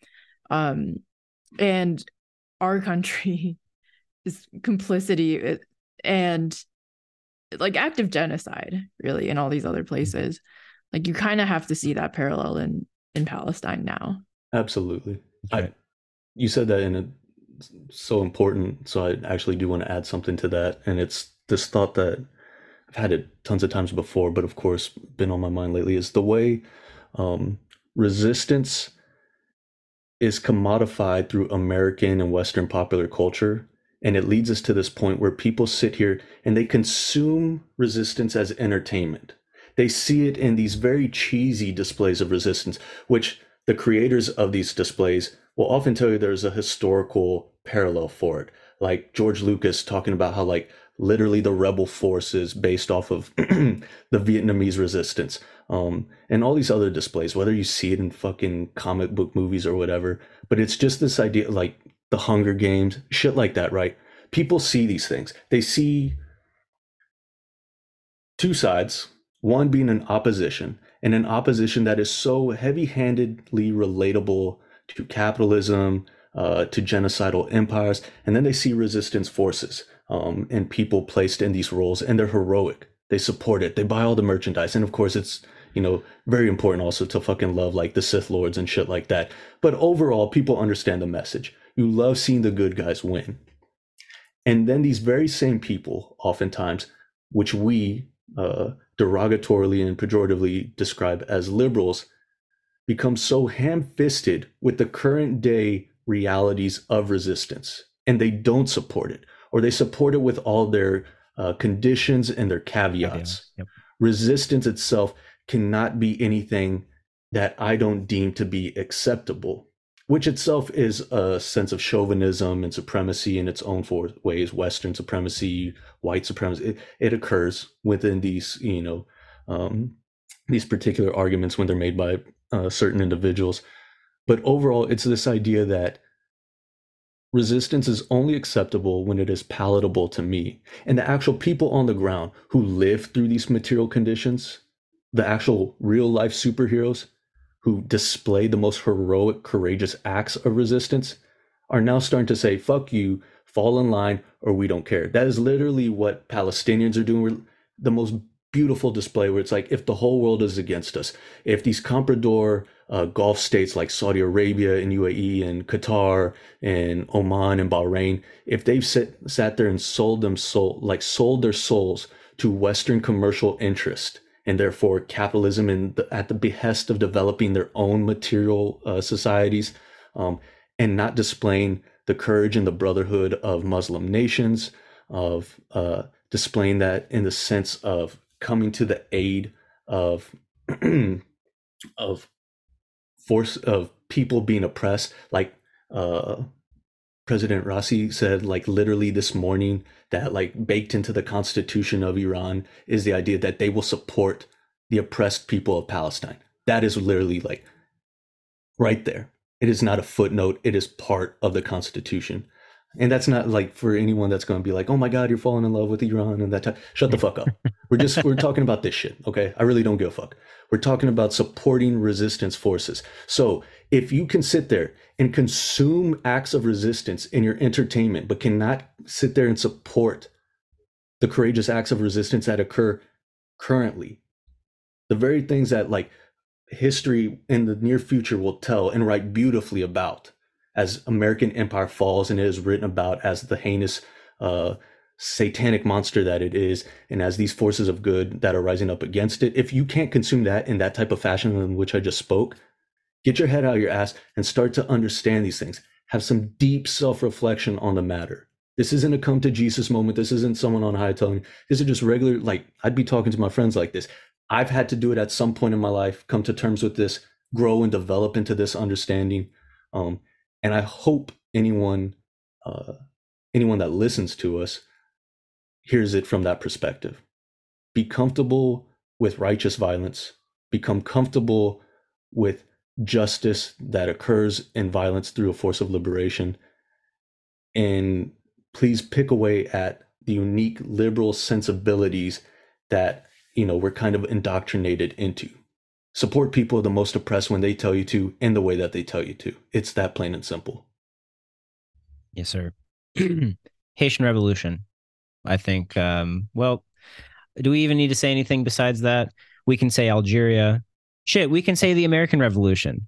and our country is complicity and like active genocide really in all these other places. Like you kind of have to see that parallel in Palestine now. Absolutely. Okay. You said that and it's so important. So I actually do want to add something to that. And it's this thought that I've had it tons of times before, but of course been on my mind lately, is the way resistance is commodified through American and Western popular culture. And it leads us to this point where people sit here and they consume resistance as entertainment. They see it in these very cheesy displays of resistance, which the creators of these displays will often tell you there's a historical parallel for it. Like George Lucas talking about how like literally the rebel forces based off of the Vietnamese resistance, and all these other displays, whether you see it in fucking comic book movies or whatever, but it's just this idea like the Hunger Games, shit like that, right? People see these things. They see two sides, one being an opposition, and an opposition that is so heavy-handedly relatable to capitalism, to genocidal empires, and then they see resistance forces and people placed in these roles, and they're heroic. They support it. They buy all the merchandise, and of course, it's, you know, very important also to fucking love like the Sith Lords and shit like that. But overall, people understand the message. You love seeing the good guys win. And then these very same people, oftentimes, which we derogatorily and pejoratively describe as liberals, become so ham-fisted with the current day realities of resistance. And they don't support it, or they support it with all their conditions and their caveats. Yep. Resistance itself cannot be anything that I don't deem to be acceptable, which itself is a sense of chauvinism and supremacy in its own ways, Western supremacy, white supremacy. It occurs within these, you know, these particular arguments when they're made by certain individuals. But overall, it's this idea that resistance is only acceptable when it is palatable to me. And the actual people on the ground who live through these material conditions, the actual real life superheroes, who display the most heroic, courageous acts of resistance, are now starting to say, fuck you, fall in line, or we don't care. That is literally what Palestinians are doing. We're the most beautiful display where it's like, if the whole world is against us, if these comprador Gulf states like Saudi Arabia and UAE and Qatar and Oman and Bahrain, if they've sat there and sold their souls to Western commercial interest, and therefore capitalism at the behest of developing their own material societies, and not displaying the courage and the brotherhood of Muslim nations, of displaying that in the sense of coming to the aid of of people being oppressed. Like President Raisi said, like literally this morning, that like baked into the constitution of Iran is the idea that they will support the oppressed people of Palestine. That is literally like right there. It is not a footnote. It is part of the constitution. And that's not like for anyone that's going to be like, oh my God, you're falling in love with Iran and that type. Shut the fuck up. We're talking about this shit. Okay. I really don't give a fuck. We're talking about supporting resistance forces. So if you can sit there and consume acts of resistance in your entertainment, but cannot sit there and support the courageous acts of resistance that occur currently, the very things that like history in the near future will tell and write beautifully about, as American empire falls and it is written about as the heinous satanic monster that it is, and as these forces of good that are rising up against it. If you can't consume that in that type of fashion in which I just spoke, get your head out of your ass and start to understand these things. Have some deep self-reflection on the matter. This isn't a come to Jesus moment. This isn't someone on high telling me. This is just regular, like I'd be talking to my friends like this. I've had to do it at some point in my life, come to terms with this, grow and develop into this understanding. And I hope anyone that listens to us hears it from that perspective. Be comfortable with righteous violence. Become comfortable with justice that occurs in violence through a force of liberation. And please pick away at the unique liberal sensibilities that, you know, we're kind of indoctrinated into. Support people the most oppressed when they tell you to, in the way that they tell you to. It's that plain and simple. Yes, sir. Haitian Revolution. I think, well, do we even need to say anything besides that? We can say Algeria. Shit, we can say the American Revolution.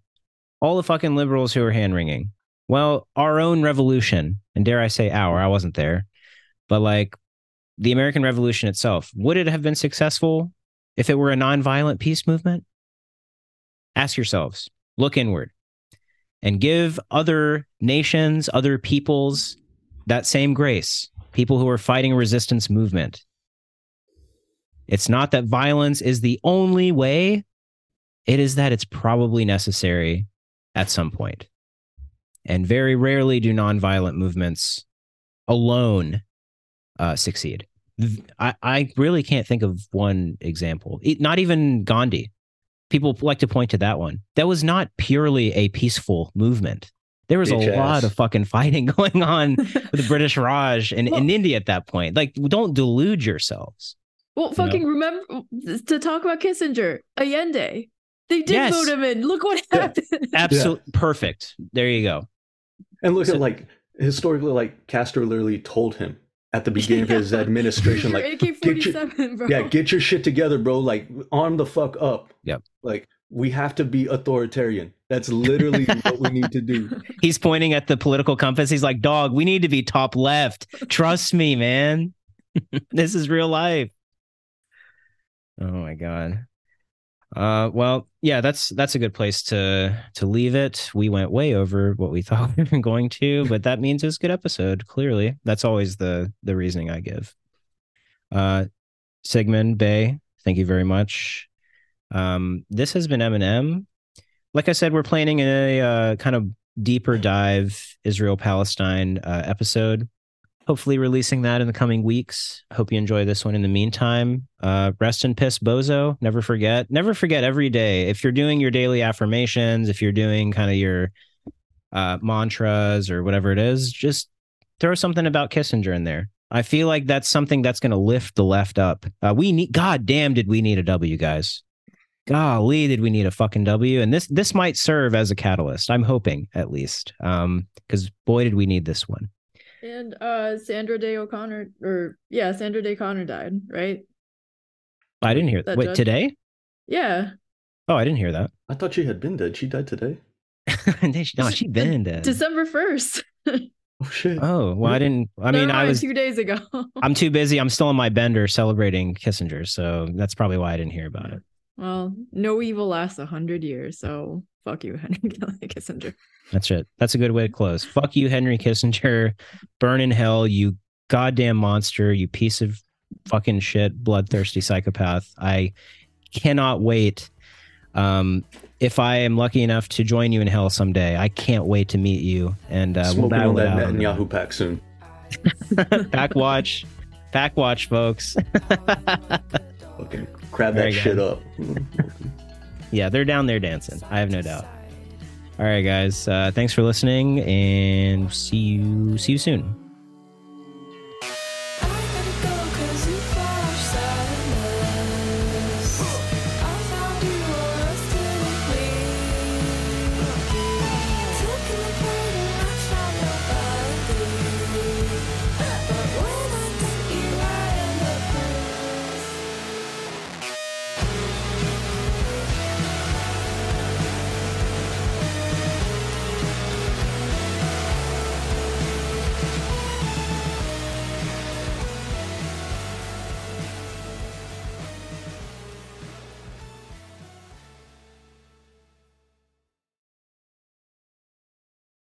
All the fucking liberals who are hand-wringing. Well, our own revolution, and dare I say our, I wasn't there, but like the American Revolution itself, would it have been successful if it were a nonviolent peace movement? Ask yourselves, look inward, and give other nations, other peoples that same grace, people who are fighting a resistance movement. It's not that violence is the only way. It is that it's probably necessary at some point. And very rarely do nonviolent movements alone succeed. I really can't think of one example. Not even Gandhi. People like to point to that one. That was not purely a peaceful movement. There was a lot of fucking fighting going on with the British Raj and in India at that point. Like, don't delude yourselves. Well, fucking remember to talk about Kissinger, Allende. They did vote him in. Look what happened. Absolutely. Perfect. There you go. And look at like historically, like Castro literally told him at the beginning of his administration, like, get your shit together, bro. Like, arm the fuck up. Yep. Like, we have to be authoritarian. That's literally what we need to do. He's pointing at the political compass. He's like, dog, we need to be top left. Trust me, man. This is real life. Oh my God. Well, yeah, that's a good place to leave it. We went way over what we thought we were going to, but that means it's a good episode. Clearly, that's always the reasoning I give. Sigmund, Bay, thank you very much. This has been M&M. Like I said, we're planning a kind of deeper dive Israel-Palestine episode. Hopefully releasing that in the coming weeks. Hope you enjoy this one in the meantime. Rest in piss, Bozo. Never forget. Never forget every day. If you're doing your daily affirmations, if you're doing kind of your mantras or whatever it is, just throw something about Kissinger in there. I feel like that's something that's going to lift the left up. We need, God damn, did we need a W, guys? Golly, did we need a fucking W? And this might serve as a catalyst. I'm hoping, at least, because boy, did we need this one. And Sandra Day O'Connor died, right? I didn't hear that. Wait, judge? Today? Yeah. Oh, I didn't hear that. I thought she had been dead. She died today. No, she been dead. December 1st. Oh shit. Oh well, yeah. I was 2 days ago. I'm too busy. I'm still on my bender celebrating Kissinger, so that's probably why I didn't hear about it. Well, no evil lasts 100 years, so fuck you, Henry Kissinger. That's it. That's a good way to close. Fuck you, Henry Kissinger. Burn in hell, you goddamn monster, you piece of fucking shit, bloodthirsty psychopath. I cannot wait. If I am lucky enough to join you in hell someday, I can't wait to meet you. And we'll battle that Netanyahu pack soon. Pack watch, folks. Okay, grab that shit up. Yeah, they're down there dancing. I have no doubt. All right, guys. Thanks for listening, and see you soon.